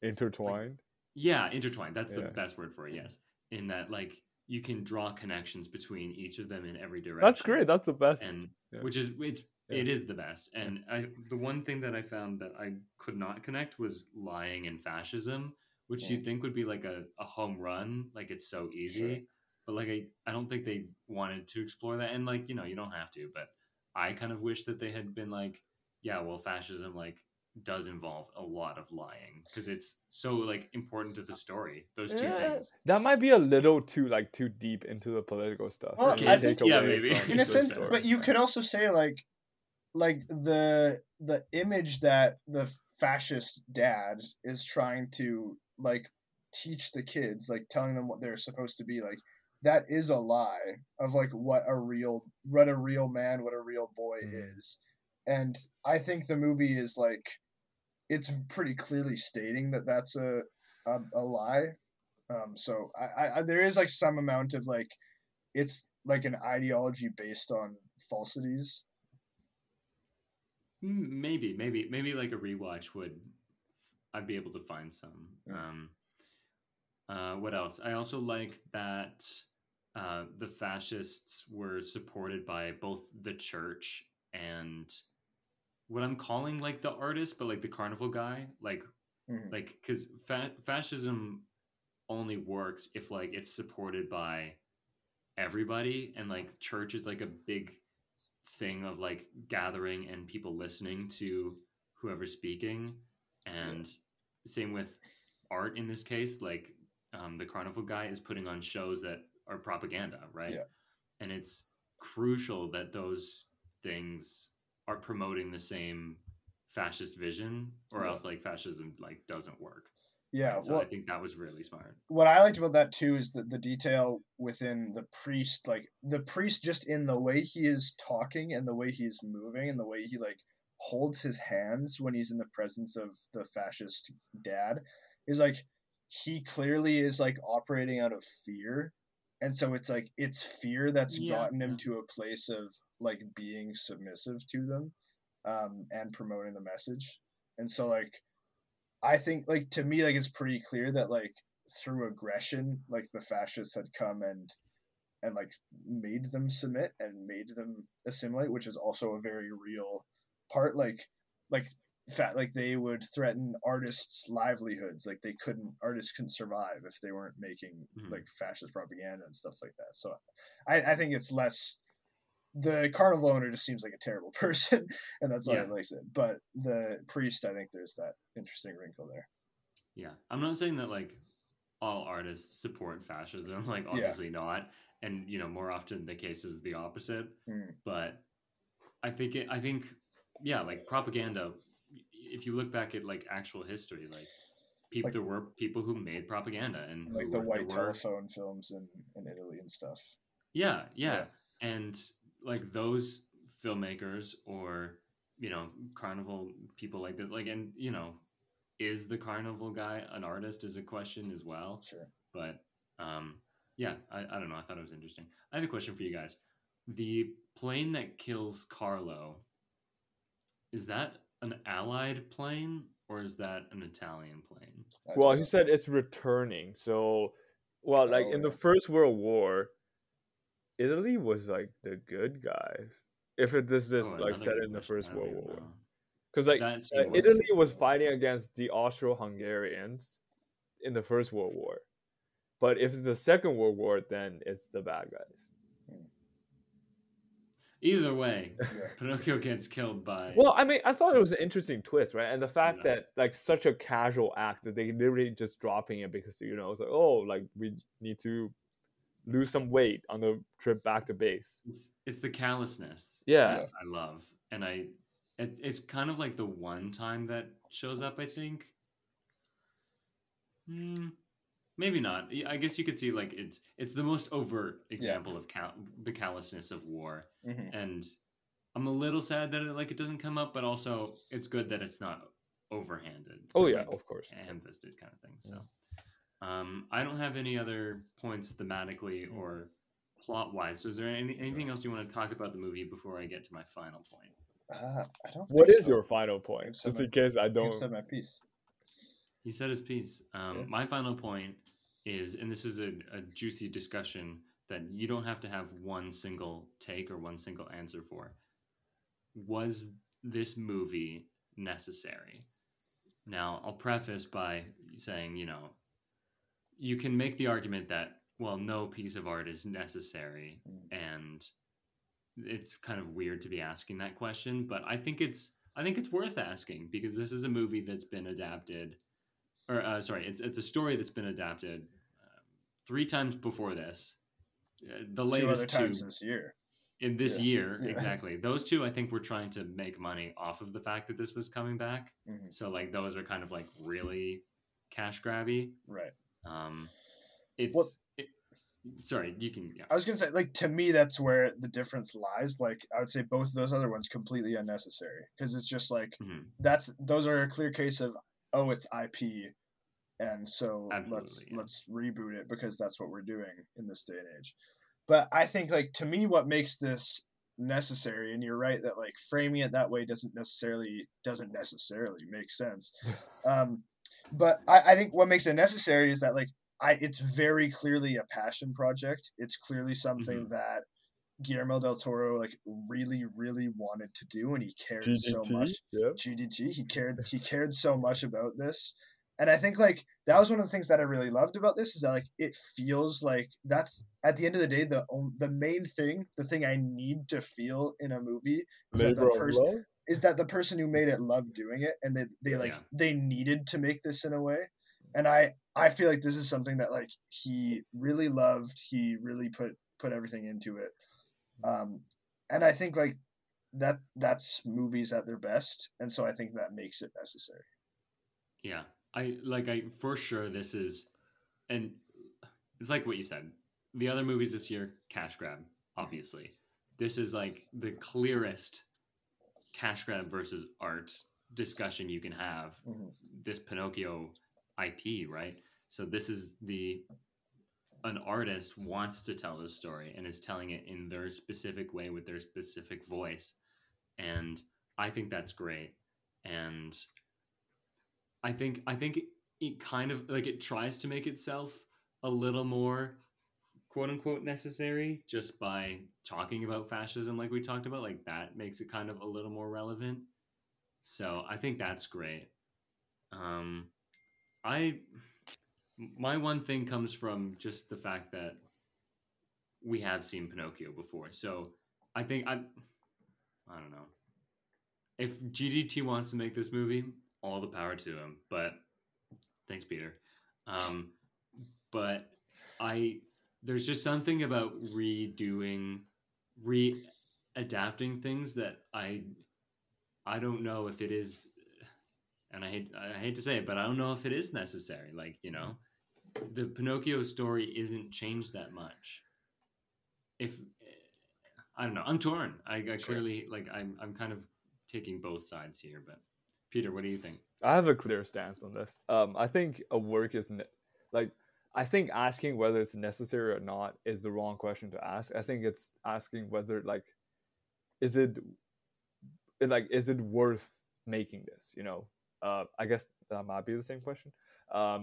intertwined. Like, intertwined. That's the best word for it. Yes, in that, like, you can draw connections between each of them in every direction. That's great. That's the best. And it is the best. And the one thing that I found that I could not connect was lying and fascism, which you'd think would be like a home run. Like, it's so easy, but like, I don't think they wanted to explore that. And, like, you know, you don't have to, but I kind of wish that they had been like, yeah, well, fascism like does involve a lot of lying because it's so like important to the story. Those two things. That might be a little too like too deep into the political stuff. Well, I think, yeah, maybe in a sense, but you could also say like the image that the fascist dad is trying to like teach the kids, like telling them what they're supposed to be like. That is a lie of like what a real man, what a real boy is. And I think the movie is like, it's pretty clearly stating that that's a lie. So I there is like some amount of like, it's like an ideology based on falsities. Maybe like a rewatch I'd be able to find some. What else? I also like that the fascists were supported by both the church and what I'm calling like the artist, but like the carnival guy, because fascism only works if like it's supported by everybody, and like church is like a big thing of like gathering and people listening to whoever's speaking, and same with art in this case, like. The carnival guy is putting on shows that are propaganda, right? Yeah. And it's crucial that those things are promoting the same fascist vision, or else like fascism like doesn't work. Yeah, so I think that was really smart. What I liked about that too is the detail within the priest, like the priest just in the way he is talking and the way he's moving and the way he like holds his hands when he's in the presence of the fascist dad is like. He clearly is like operating out of fear, and so it's like it's fear that's gotten him to a place of like being submissive to them and promoting the message. And so like I think like to me like it's pretty clear that like through aggression like the fascists had come and like made them submit and made them assimilate, which is also a very real part like they would threaten artists' livelihoods, like artists couldn't survive if they weren't making like fascist propaganda and stuff like that. So I think it's less the carnival owner just seems like a terrible person and that's why he likes it, but the priest, I think there's that interesting wrinkle there. I'm not saying that like all artists support fascism, like obviously not, and you know more often the case is the opposite, but I think like propaganda, if you look back at like actual history, like people, there were people who made propaganda and like the white telephone films in Italy and stuff. Yeah. And like those filmmakers or, you know, carnival people like that, like, and you know, is the carnival guy an artist is a question as well. Sure. But I don't know. I thought it was interesting. I have a question for you guys. The plane that kills Carlo, is that an Allied plane or is that an Italian plane? Well, he said it's returning. So, in the First World War, Italy was like the good guys. If it is like said in the First World War, because like Italy was fighting against the Austro-Hungarians in the First World War, but if it's the Second World War, then it's the bad guys. Either way, Pinocchio gets killed by... Well, I mean, I thought it was an interesting twist, right? And the fact that, like, such a casual act that they literally just dropping it because, you know, it's like, oh, like, we need to lose some weight on the trip back to base. It's the callousness that I love. And it's kind of like the one time that shows up, I think. Maybe not. I guess you could see like it's the most overt example of the callousness of war, and I'm a little sad that it doesn't come up, but also it's good that it's not overhanded. Oh yeah, of course. Ham-fisted kind of thing. So, I don't have any other points thematically or plot wise. So, is there anything else you want to talk about the movie before I get to my final point? I don't. What is your final point? Just in case I don't. You said my piece. He said his piece. My final point is, and this is a juicy discussion that you don't have to have one single take or one single answer for. Was this movie necessary? Now, I'll preface by saying, you know, you can make the argument that, well, no piece of art is necessary, and it's kind of weird to be asking that question, but I think it's I think it's worth asking, because this is a movie that's been adapted, or it's a story that's been adapted 3 times before this. The latest 2 other times this year. In this year, exactly. Those 2, I think, were trying to make money off of the fact that this was coming back. Mm-hmm. So, like, those are kind of, like, really cash grabby. Right. Sorry, you can... Yeah. I was going to say, like, to me, that's where the difference lies. Like, I would say both of those other ones completely unnecessary. Because it's just, like, those are a clear case of, oh, it's IP. And so let's reboot it because that's what we're doing in this day and age. But I think, like, to me, what makes this necessary, and you're right that, like, framing it that way doesn't necessarily make sense. But I think what makes it necessary is that, like, it's very clearly a passion project. It's clearly something that Guillermo del Toro, like, really, really wanted to do, and he cared so much. Yeah. GDT. He cared so much about this. And I think, like, that was one of the things that I really loved about this, is that, like, it feels like that's, at the end of the day, the main thing, the thing I need to feel in a movie is that the person who made it loved doing it, and they needed to make this in a way. And I feel like this is something that, like, he really loved. He really put everything into it. And I think, like, that's movies at their best. And so I think that makes it necessary. Yeah. I for sure, this is, and it's like what you said, the other movies this year, cash grab, obviously. This is, like, the clearest cash grab versus art discussion you can have. Mm-hmm. This Pinocchio IP, right? So this is an artist wants to tell this story and is telling it in their specific way with their specific voice. And I think that's great. And I think it kind of, like, it tries to make itself a little more quote unquote necessary just by talking about fascism, like we talked about. Like, that makes it kind of a little more relevant. So I think that's great. My one thing comes from just the fact that we have seen Pinocchio before. So I think I don't know. If GDT wants to make this movie, all the power to him, but thanks, Peter. But there's just something about re-adapting things that I don't know if it is, and I hate to say it, but I don't know if it is necessary. Like, you know, the Pinocchio story isn't changed that much. If I don't know, I'm torn. I clearly, like, I'm kind of taking both sides here, but. Peter, what do you think? I have a clear stance on this. I think a work is... I think asking whether it's necessary or not is the wrong question to ask. I think it's asking whether, like, is it worth making this, you know? I guess that might be the same question. Yes,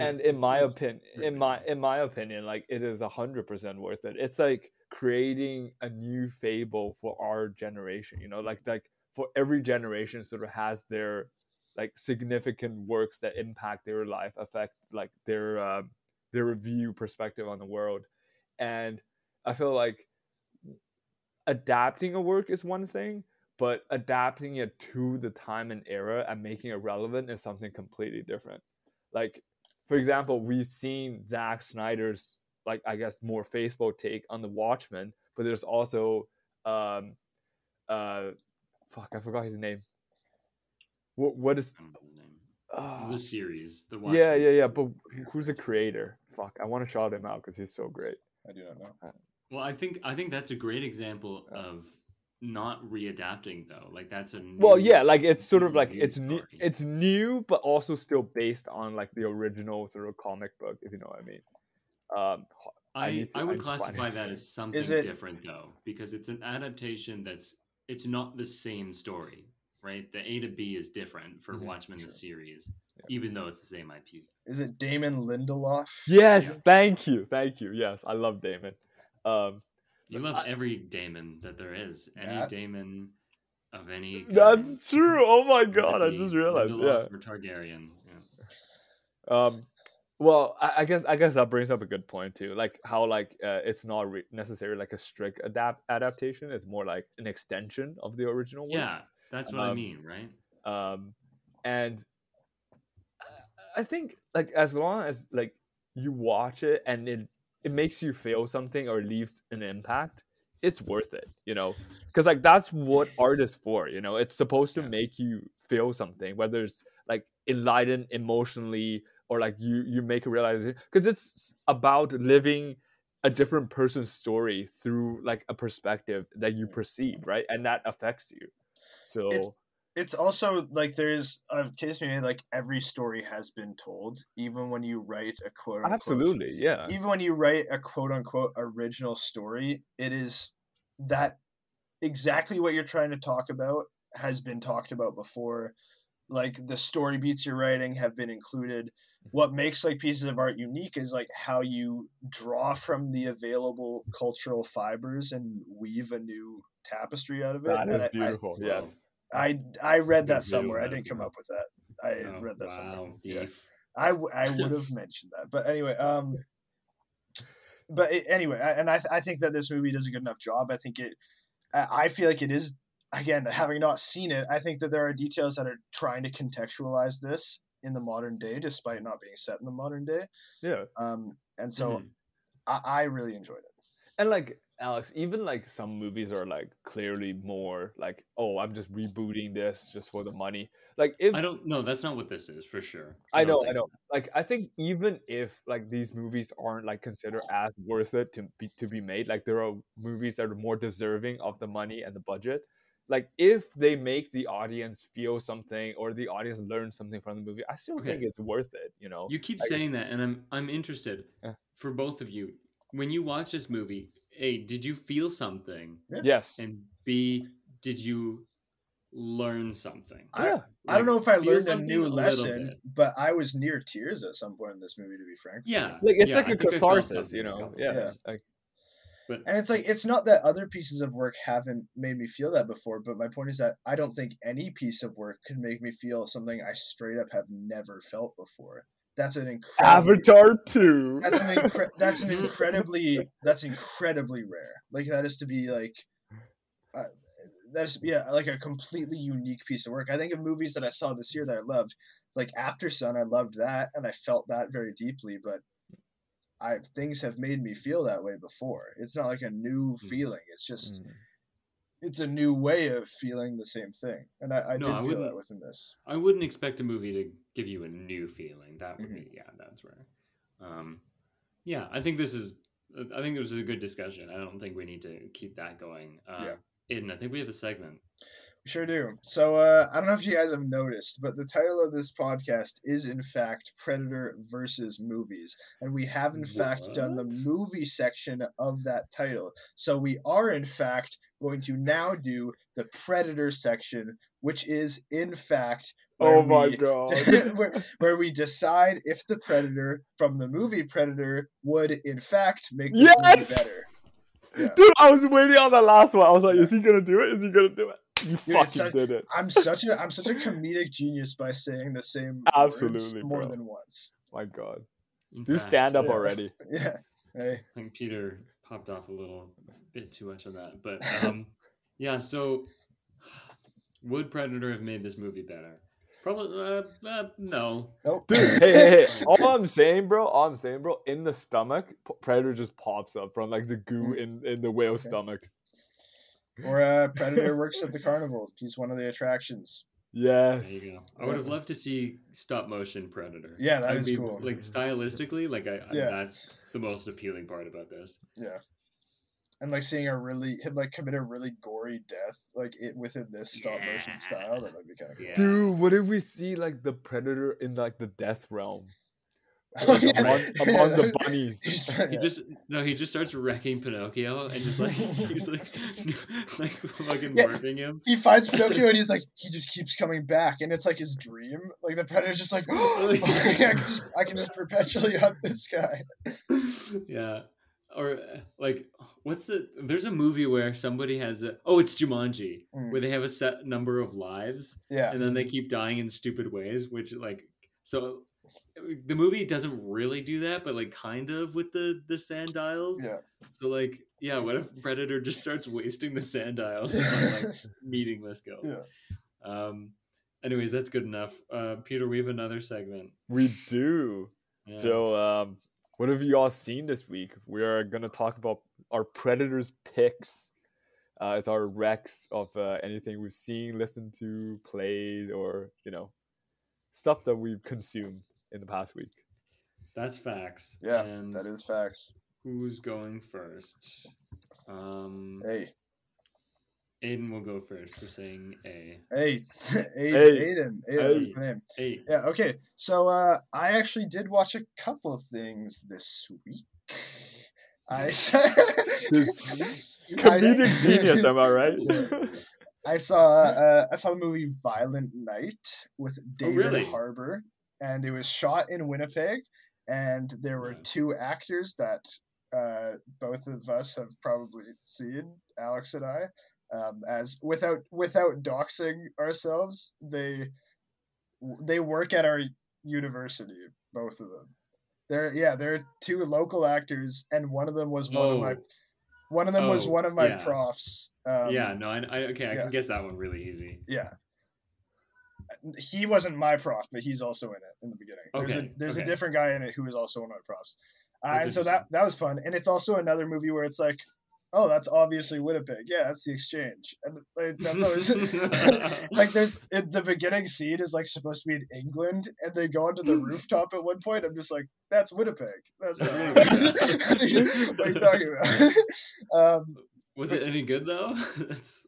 and in my opinion, like, it is 100% worth it. It's like creating a new fable for our generation, you know? Like for every generation sort of has their, like, significant works that impact their life, affect, like, their view perspective on the world. And I feel like adapting a work is one thing, but adapting it to the time and era and making it relevant is something completely different. Like, for example, we've seen Zack Snyder's, like, I guess more faithful take on The Watchmen, but there's also, fuck, I forgot his name. What is the series? The Watchmen. Yeah. But who's the creator? Fuck, I want to shout him out because he's so great. I do not know. Well, I think that's a great example of not readapting though. Like that's a new, well, yeah, like it's sort of like it's new, but also still based on like the original sort of comic book, if you know what I mean. I would classify that as something different though, because it's an adaptation that's. It's not the same story, right? The A to B is different for Watchmen the series, even though it's the same IP. Is it Damon Lindelof? Yes, thank you. Yes, I love Damon. You love every Damon that there is. Any Damon of any kind. That's true. Oh my god, I just realized. Lindelof or Targaryen. Yeah. Well, I guess that brings up a good point too, like how like it's not necessarily like a strict adaptation. It's more like an extension of the original one. Yeah, That's what I mean, right? And I think, like, as long as, like, you watch it and it makes you feel something or leaves an impact, it's worth it, you know? Because, like, that's what art is for, you know? It's supposed to make you feel something, whether it's, like, enlightened emotionally or, like, you make a realization. Because it's about living a different person's story through, like, a perspective that you perceive, right? And that affects you. So... It's also, like, there's a case maybe, like, every story has been told, even when you write a quote-unquote... Absolutely, yeah. Even when you write a quote-unquote original story, it is that exactly what you're trying to talk about has been talked about before. Like, the story beats you're writing have been included. What makes, like, pieces of art unique is, like, how you draw from the available cultural fibers and weave a new tapestry out of it. That is beautiful, yes. I read that somewhere. I didn't come up with that. I read that somewhere. Yeah. I would have mentioned that, but anyway. I think that this movie does a good enough job. I think it. I feel like it is, again, having not seen it, I think that there are details that are trying to contextualize this in the modern day, despite not being set in the modern day. Yeah. And so, I really enjoyed it. And like. Alex, even like some movies are like clearly more like, oh, I'm just rebooting this just for the money. Like, if I don't know, that's not what this is for sure. I know. Like, I think even if like these movies aren't like considered as worth it to be made, like there are movies that are more deserving of the money and the budget. Like, if they make the audience feel something or the audience learn something from the movie, I still think it's worth it. You know, you keep saying that, and I'm interested for both of you when you watch this movie. A, did you feel something? Yes. And B, did you learn something? Yeah. Like, I don't know if I learned a new lesson, but I was near tears at some point in this movie, to be frank. Yeah. Like, it's like a catharsis, you know? Yeah. Like, but, and it's like, it's not that other pieces of work haven't made me feel that before, but my point is that I don't think any piece of work could make me feel something I straight up have never felt before. That's an incredible Avatar 2. That's incredibly rare. Like, that is to be like like a completely unique piece of work. I think of movies that I saw this year that I loved, like After Sun. I loved that and I felt that very deeply, but things have made me feel that way before. It's not like a new feeling. It's just it's a new way of feeling the same thing. And I feel that within this. I wouldn't expect a movie to give you a new feeling. That would be, that's rare. I think this is a good discussion. I don't think we need to keep that going. Aiden, I think we have a segment. We sure do. So I don't know if you guys have noticed, but the title of this podcast is, in fact, Predator vs. Movies. And we have, in fact, done the movie section of that title. So we are, in fact, going to now do the Predator section, which is, in fact... Oh my God. where we decide if the Predator from the movie Predator would, in fact, make the movie better. Yeah. Dude, I was waiting on the last one. I was like, is he going to do it? You did it. I'm such a comedic genius by saying the same words more than once. My God. Do stand up already. Yeah. Hey. I think Peter popped off a little bit too much on that. But so would Predator have made this movie better? Probably no. Nope. Dude, hey. All I'm saying, bro, in the stomach, Predator just pops up from like the goo in the whale's stomach. Or Predator works at the carnival. He's one of the attractions. Yes. There you go. I would have loved to see stop motion Predator. Yeah, that would be cool. Like stylistically, like that's the most appealing part about this. Yeah. And like seeing him commit a really gory death like it within this stop motion style, that would be kind of cool. Yeah. Dude, what if we see like the Predator in like the death realm? Like, among the bunnies, he just starts wrecking Pinocchio and just like he's like fucking murdering him. He finds Pinocchio and he's like, he just keeps coming back, and it's like his dream. Like the Predator's just like, I can just perpetually hunt this guy. Yeah. Or like, there's a movie where somebody has it's Jumanji, where they have a set number of lives, and then they keep dying in stupid ways, which like, so the movie doesn't really do that, but like kind of with the sand dials. Yeah. So like, what if Predator just starts wasting the sand dials on like meaningless goals? Yeah. Anyways, that's good enough. Peter, we have another segment. We do. Yeah. So what have you all seen this week? We are going to talk about our Predators picks. It's our recs of anything we've seen, listened to, played, or, you know, stuff that we've consumed in the past week. That's facts. Yeah, and that is facts. Who's going first? Hey. Aiden will go first for saying A. Hey, Aiden. Aiden, that's my name. Hey. Yeah, okay. So I actually did watch a couple of things this week. Comedic genius, am I right? I saw the movie Violent Night with David Harbour, and it was shot in Winnipeg, and there were two actors that both of us have probably seen, Alex and I, as without doxing ourselves, they work at our university, both of them. There are two local actors, and one of them was one of my profs. I can guess that one really easy. Yeah. He wasn't my prof, but he's also in it in the beginning. There's a different guy in it who is also one of my profs. And so that was fun. And it's also another movie where it's like, oh, that's obviously Winnipeg. Yeah, that's the exchange. And like, that's always like the beginning scene is like supposed to be in England, and they go onto the rooftop at one point. I'm just like, that's Winnipeg. That's not England. What are you talking about? Was it any good though?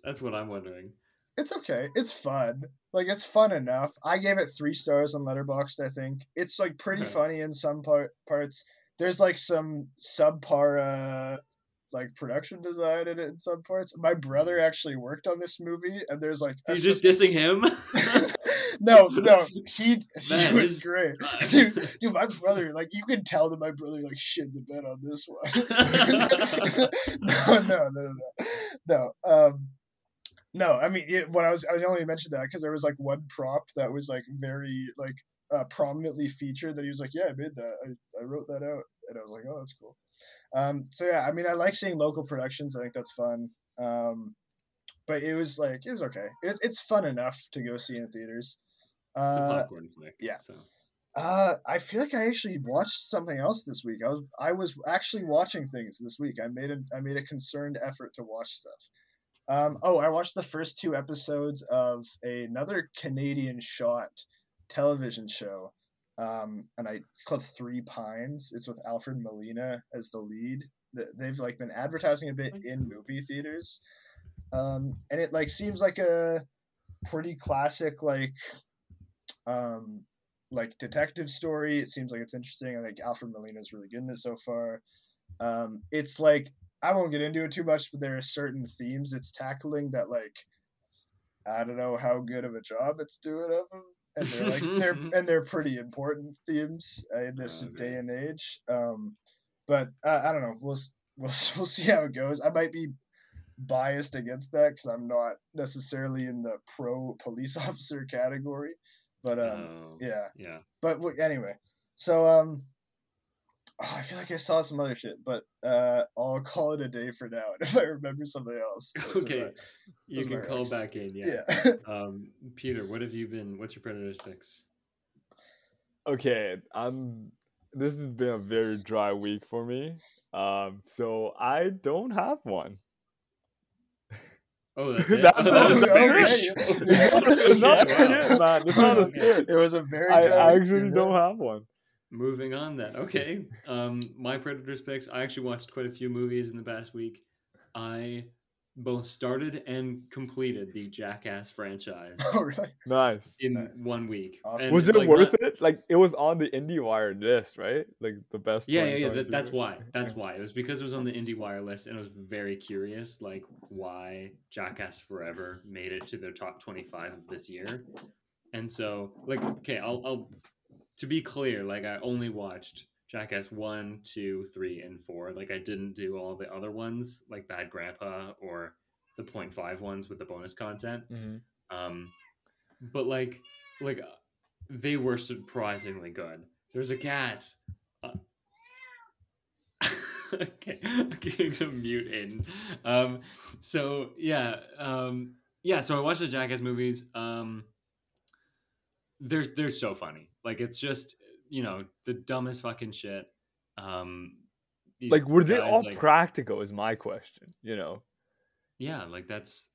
That's what I'm wondering. It's okay. It's fun. Like, it's fun enough. I gave it 3 stars on Letterboxd, I think. It's like pretty funny in some parts. There's like some subpar like production design in it in some parts. My brother actually worked on this movie, and there's like you just dissing him. No, he was great, dude. My brother, like, you can tell that my brother like shit the bed on this one. No. I mean, I only mentioned that because there was like one prop that was like very like prominently featured that he was like, yeah, I made that. I wrote that out. And I was like, oh, that's cool. I mean, I like seeing local productions. I think that's fun. But it was okay. It's fun enough to go see in theaters. It's a popcorn flick. Yeah. So. I feel like I actually watched something else this week. I was actually watching things this week. I made a concerned effort to watch stuff. I watched the first 2 episodes of another Canadian shot television show. And it's called Three Pines. It's with Alfred Molina as the lead. They've like been advertising a bit in movie theaters, and it like seems like a pretty classic like detective story. It seems like it's interesting. I think Alfred Molina is really good in it so far. It's like, I won't get into it too much, but there are certain themes it's tackling that like I don't know how good of a job it's doing of them. And they're like they're pretty important themes in this day and age. But I don't know. We'll see how it goes. I might be biased against that because I'm not necessarily in the pro police officer category. But yeah. But anyway, so I feel like I saw some other shit, but I'll call it a day for now. And if I remember something else, you can call back in. Yeah. Peter, what have you been? What's your Predators picks? Okay, this has been a very dry week for me. So I don't have one. Oh, that's it. It's not a skit, man. It's not a skit. It was a very. I actually don't have one. Moving on then. Okay. My Predators picks. I actually watched quite a few movies in the past week. I both started and completed the Jackass franchise. Oh, really? Nice. In 1 week. Awesome. Was it like, worth it? Like, it was on the IndieWire list, right? Like, the best. Yeah. That's why. It was because it was on the IndieWire list, and I was very curious, like, why Jackass Forever made it to their top 25 of this year. And so, like, okay, I'll to be clear, like, I only watched Jackass 1, 2, 3, and 4. Like, I didn't do all the other ones, like Bad Grandpa or the 0.5 ones with the bonus content. Mm-hmm. But, like they were surprisingly good. There's a cat. Okay, I'm going to mute in. So, yeah, Yeah, so I watched the Jackass movies. They're so funny. Like, it's just, you know, the dumbest fucking shit. Like, were they guys, all like, practical is my question, you know? Yeah, like, that's...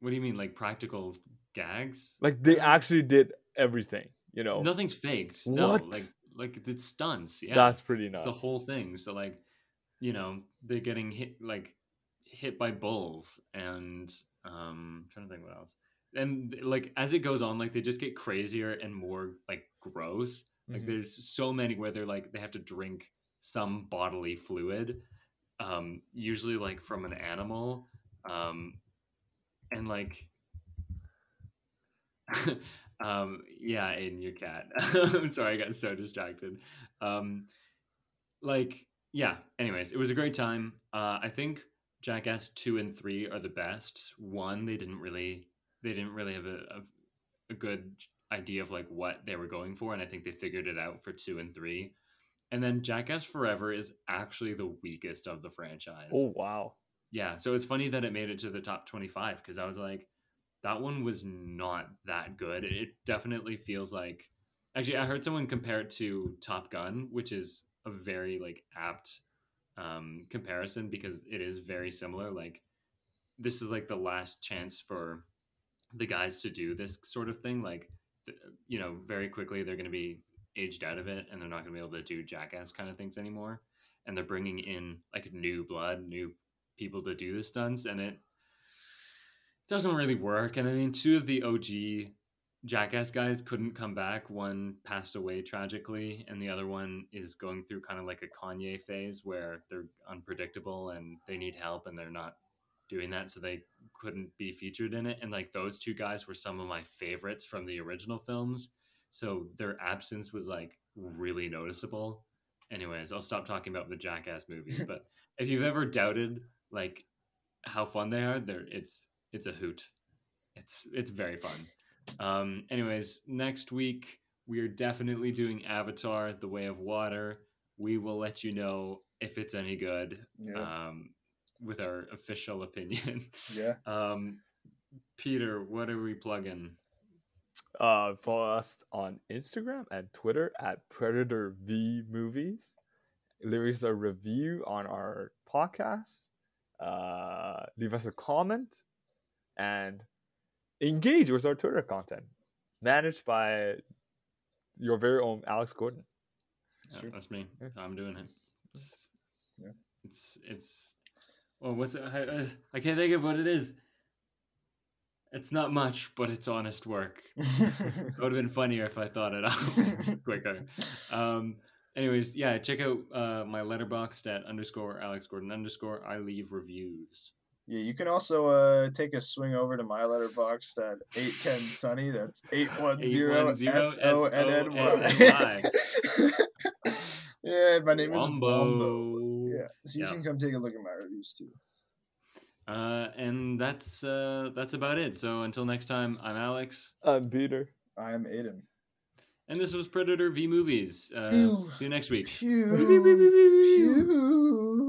What do you mean, like, practical gags? Like, they actually did everything, you know? Nothing's faked. What? No, like it's stunts. Yeah, that's pretty nuts. It's the whole thing. So, like, you know, they're getting hit by bulls and... I'm trying to think what else. And, like, as it goes on, like, they just get crazier and more, like, gross. Like, mm-hmm. There's so many where they're, like, they have to drink some bodily fluid, usually, like, from an animal. And, like, yeah, in your cat. I'm sorry, I got so distracted. Like, yeah, anyways, it was a great time. I think Jackass 2 and 3 are the best. 1, they didn't really have a good idea of like what they were going for, and I think they figured it out for 2 and 3. And then Jackass Forever is actually the weakest of the franchise. Oh, wow. Yeah, so it's funny that it made it to the top 25, because I was like, that one was not that good. It definitely feels like... Actually, I heard someone compare it to Top Gun, which is a very like apt... comparison, because it is very similar. Like, this is like the last chance for the guys to do this sort of thing. Like, you know, very quickly they're going to be aged out of it, and they're not going to be able to do jackass kind of things anymore, and they're bringing in like new blood, new people to do the stunts, and it doesn't really work. And I mean, two of the OG Jackass guys couldn't come back. One passed away tragically, and the other one is going through kind of like a Kanye phase where they're unpredictable and they need help, and they're not doing that, so they couldn't be featured in it. And like, those two guys were some of my favorites from the original films, so their absence was like really noticeable. Anyways, I'll stop talking about the Jackass movies, but if you've ever doubted like how fun they are, it's a hoot. It's very fun. Anyways, next week we are definitely doing Avatar: The Way of Water. We will let you know if it's any good, yeah. With our official opinion. Yeah. Peter, what are we plugging? Follow us on Instagram and Twitter at Predator v Movies. There is a review on our podcast. Leave us a comment and engage with our Twitter content, managed by your very own Alex Gordon. Yeah, that's me. Yeah. I'm doing it. It's well, what's it? I can't think of what it is. It's not much, but it's honest work. It would have been funnier if I thought it out quicker. Anyways, yeah, check out my Letterboxd at _AlexGordon_. I leave reviews. Yeah, you can also take a swing over to my Letterboxd at 810Sunny. That's 810SONNY. Yeah, my name is Wombo. Yeah, so you can come take a look at my reviews too. And that's about it. So until next time, I'm Alex. I'm Peter. I'm Aiden. And this was Predator v Movies. See you next week. Pew. Pew. Pew.